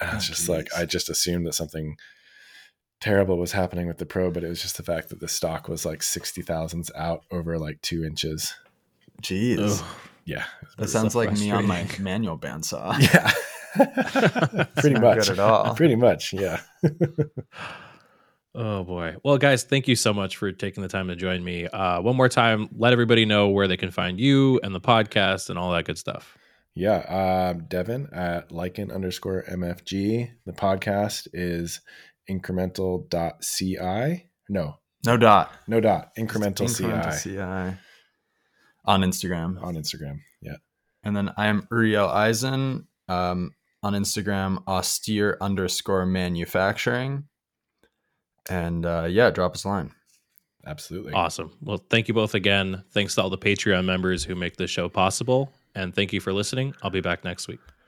And I was just like, I just assumed that something terrible was happening with the probe, but it was just the fact that the stock was like 60 thousandths out over like 2 inches. Jeez. Oh. Yeah. That sounds like me on my manual bandsaw. Yeah. Pretty much. Not good at all. Pretty much. Yeah. Oh boy. Well, guys, thank you so much for taking the time to join me. One more time, let everybody know where they can find you and the podcast and all that good stuff. Yeah. Devin at Lycan _MFG. The podcast is incremental.ci. No dot. Incremental CI. On Instagram. Yeah. And then I am Uriel Eisen, on Instagram, Austere _manufacturing. And drop us a line. Absolutely. Awesome. Well, thank you both again. Thanks to all the Patreon members who make this show possible. And thank you for listening. I'll be back next week.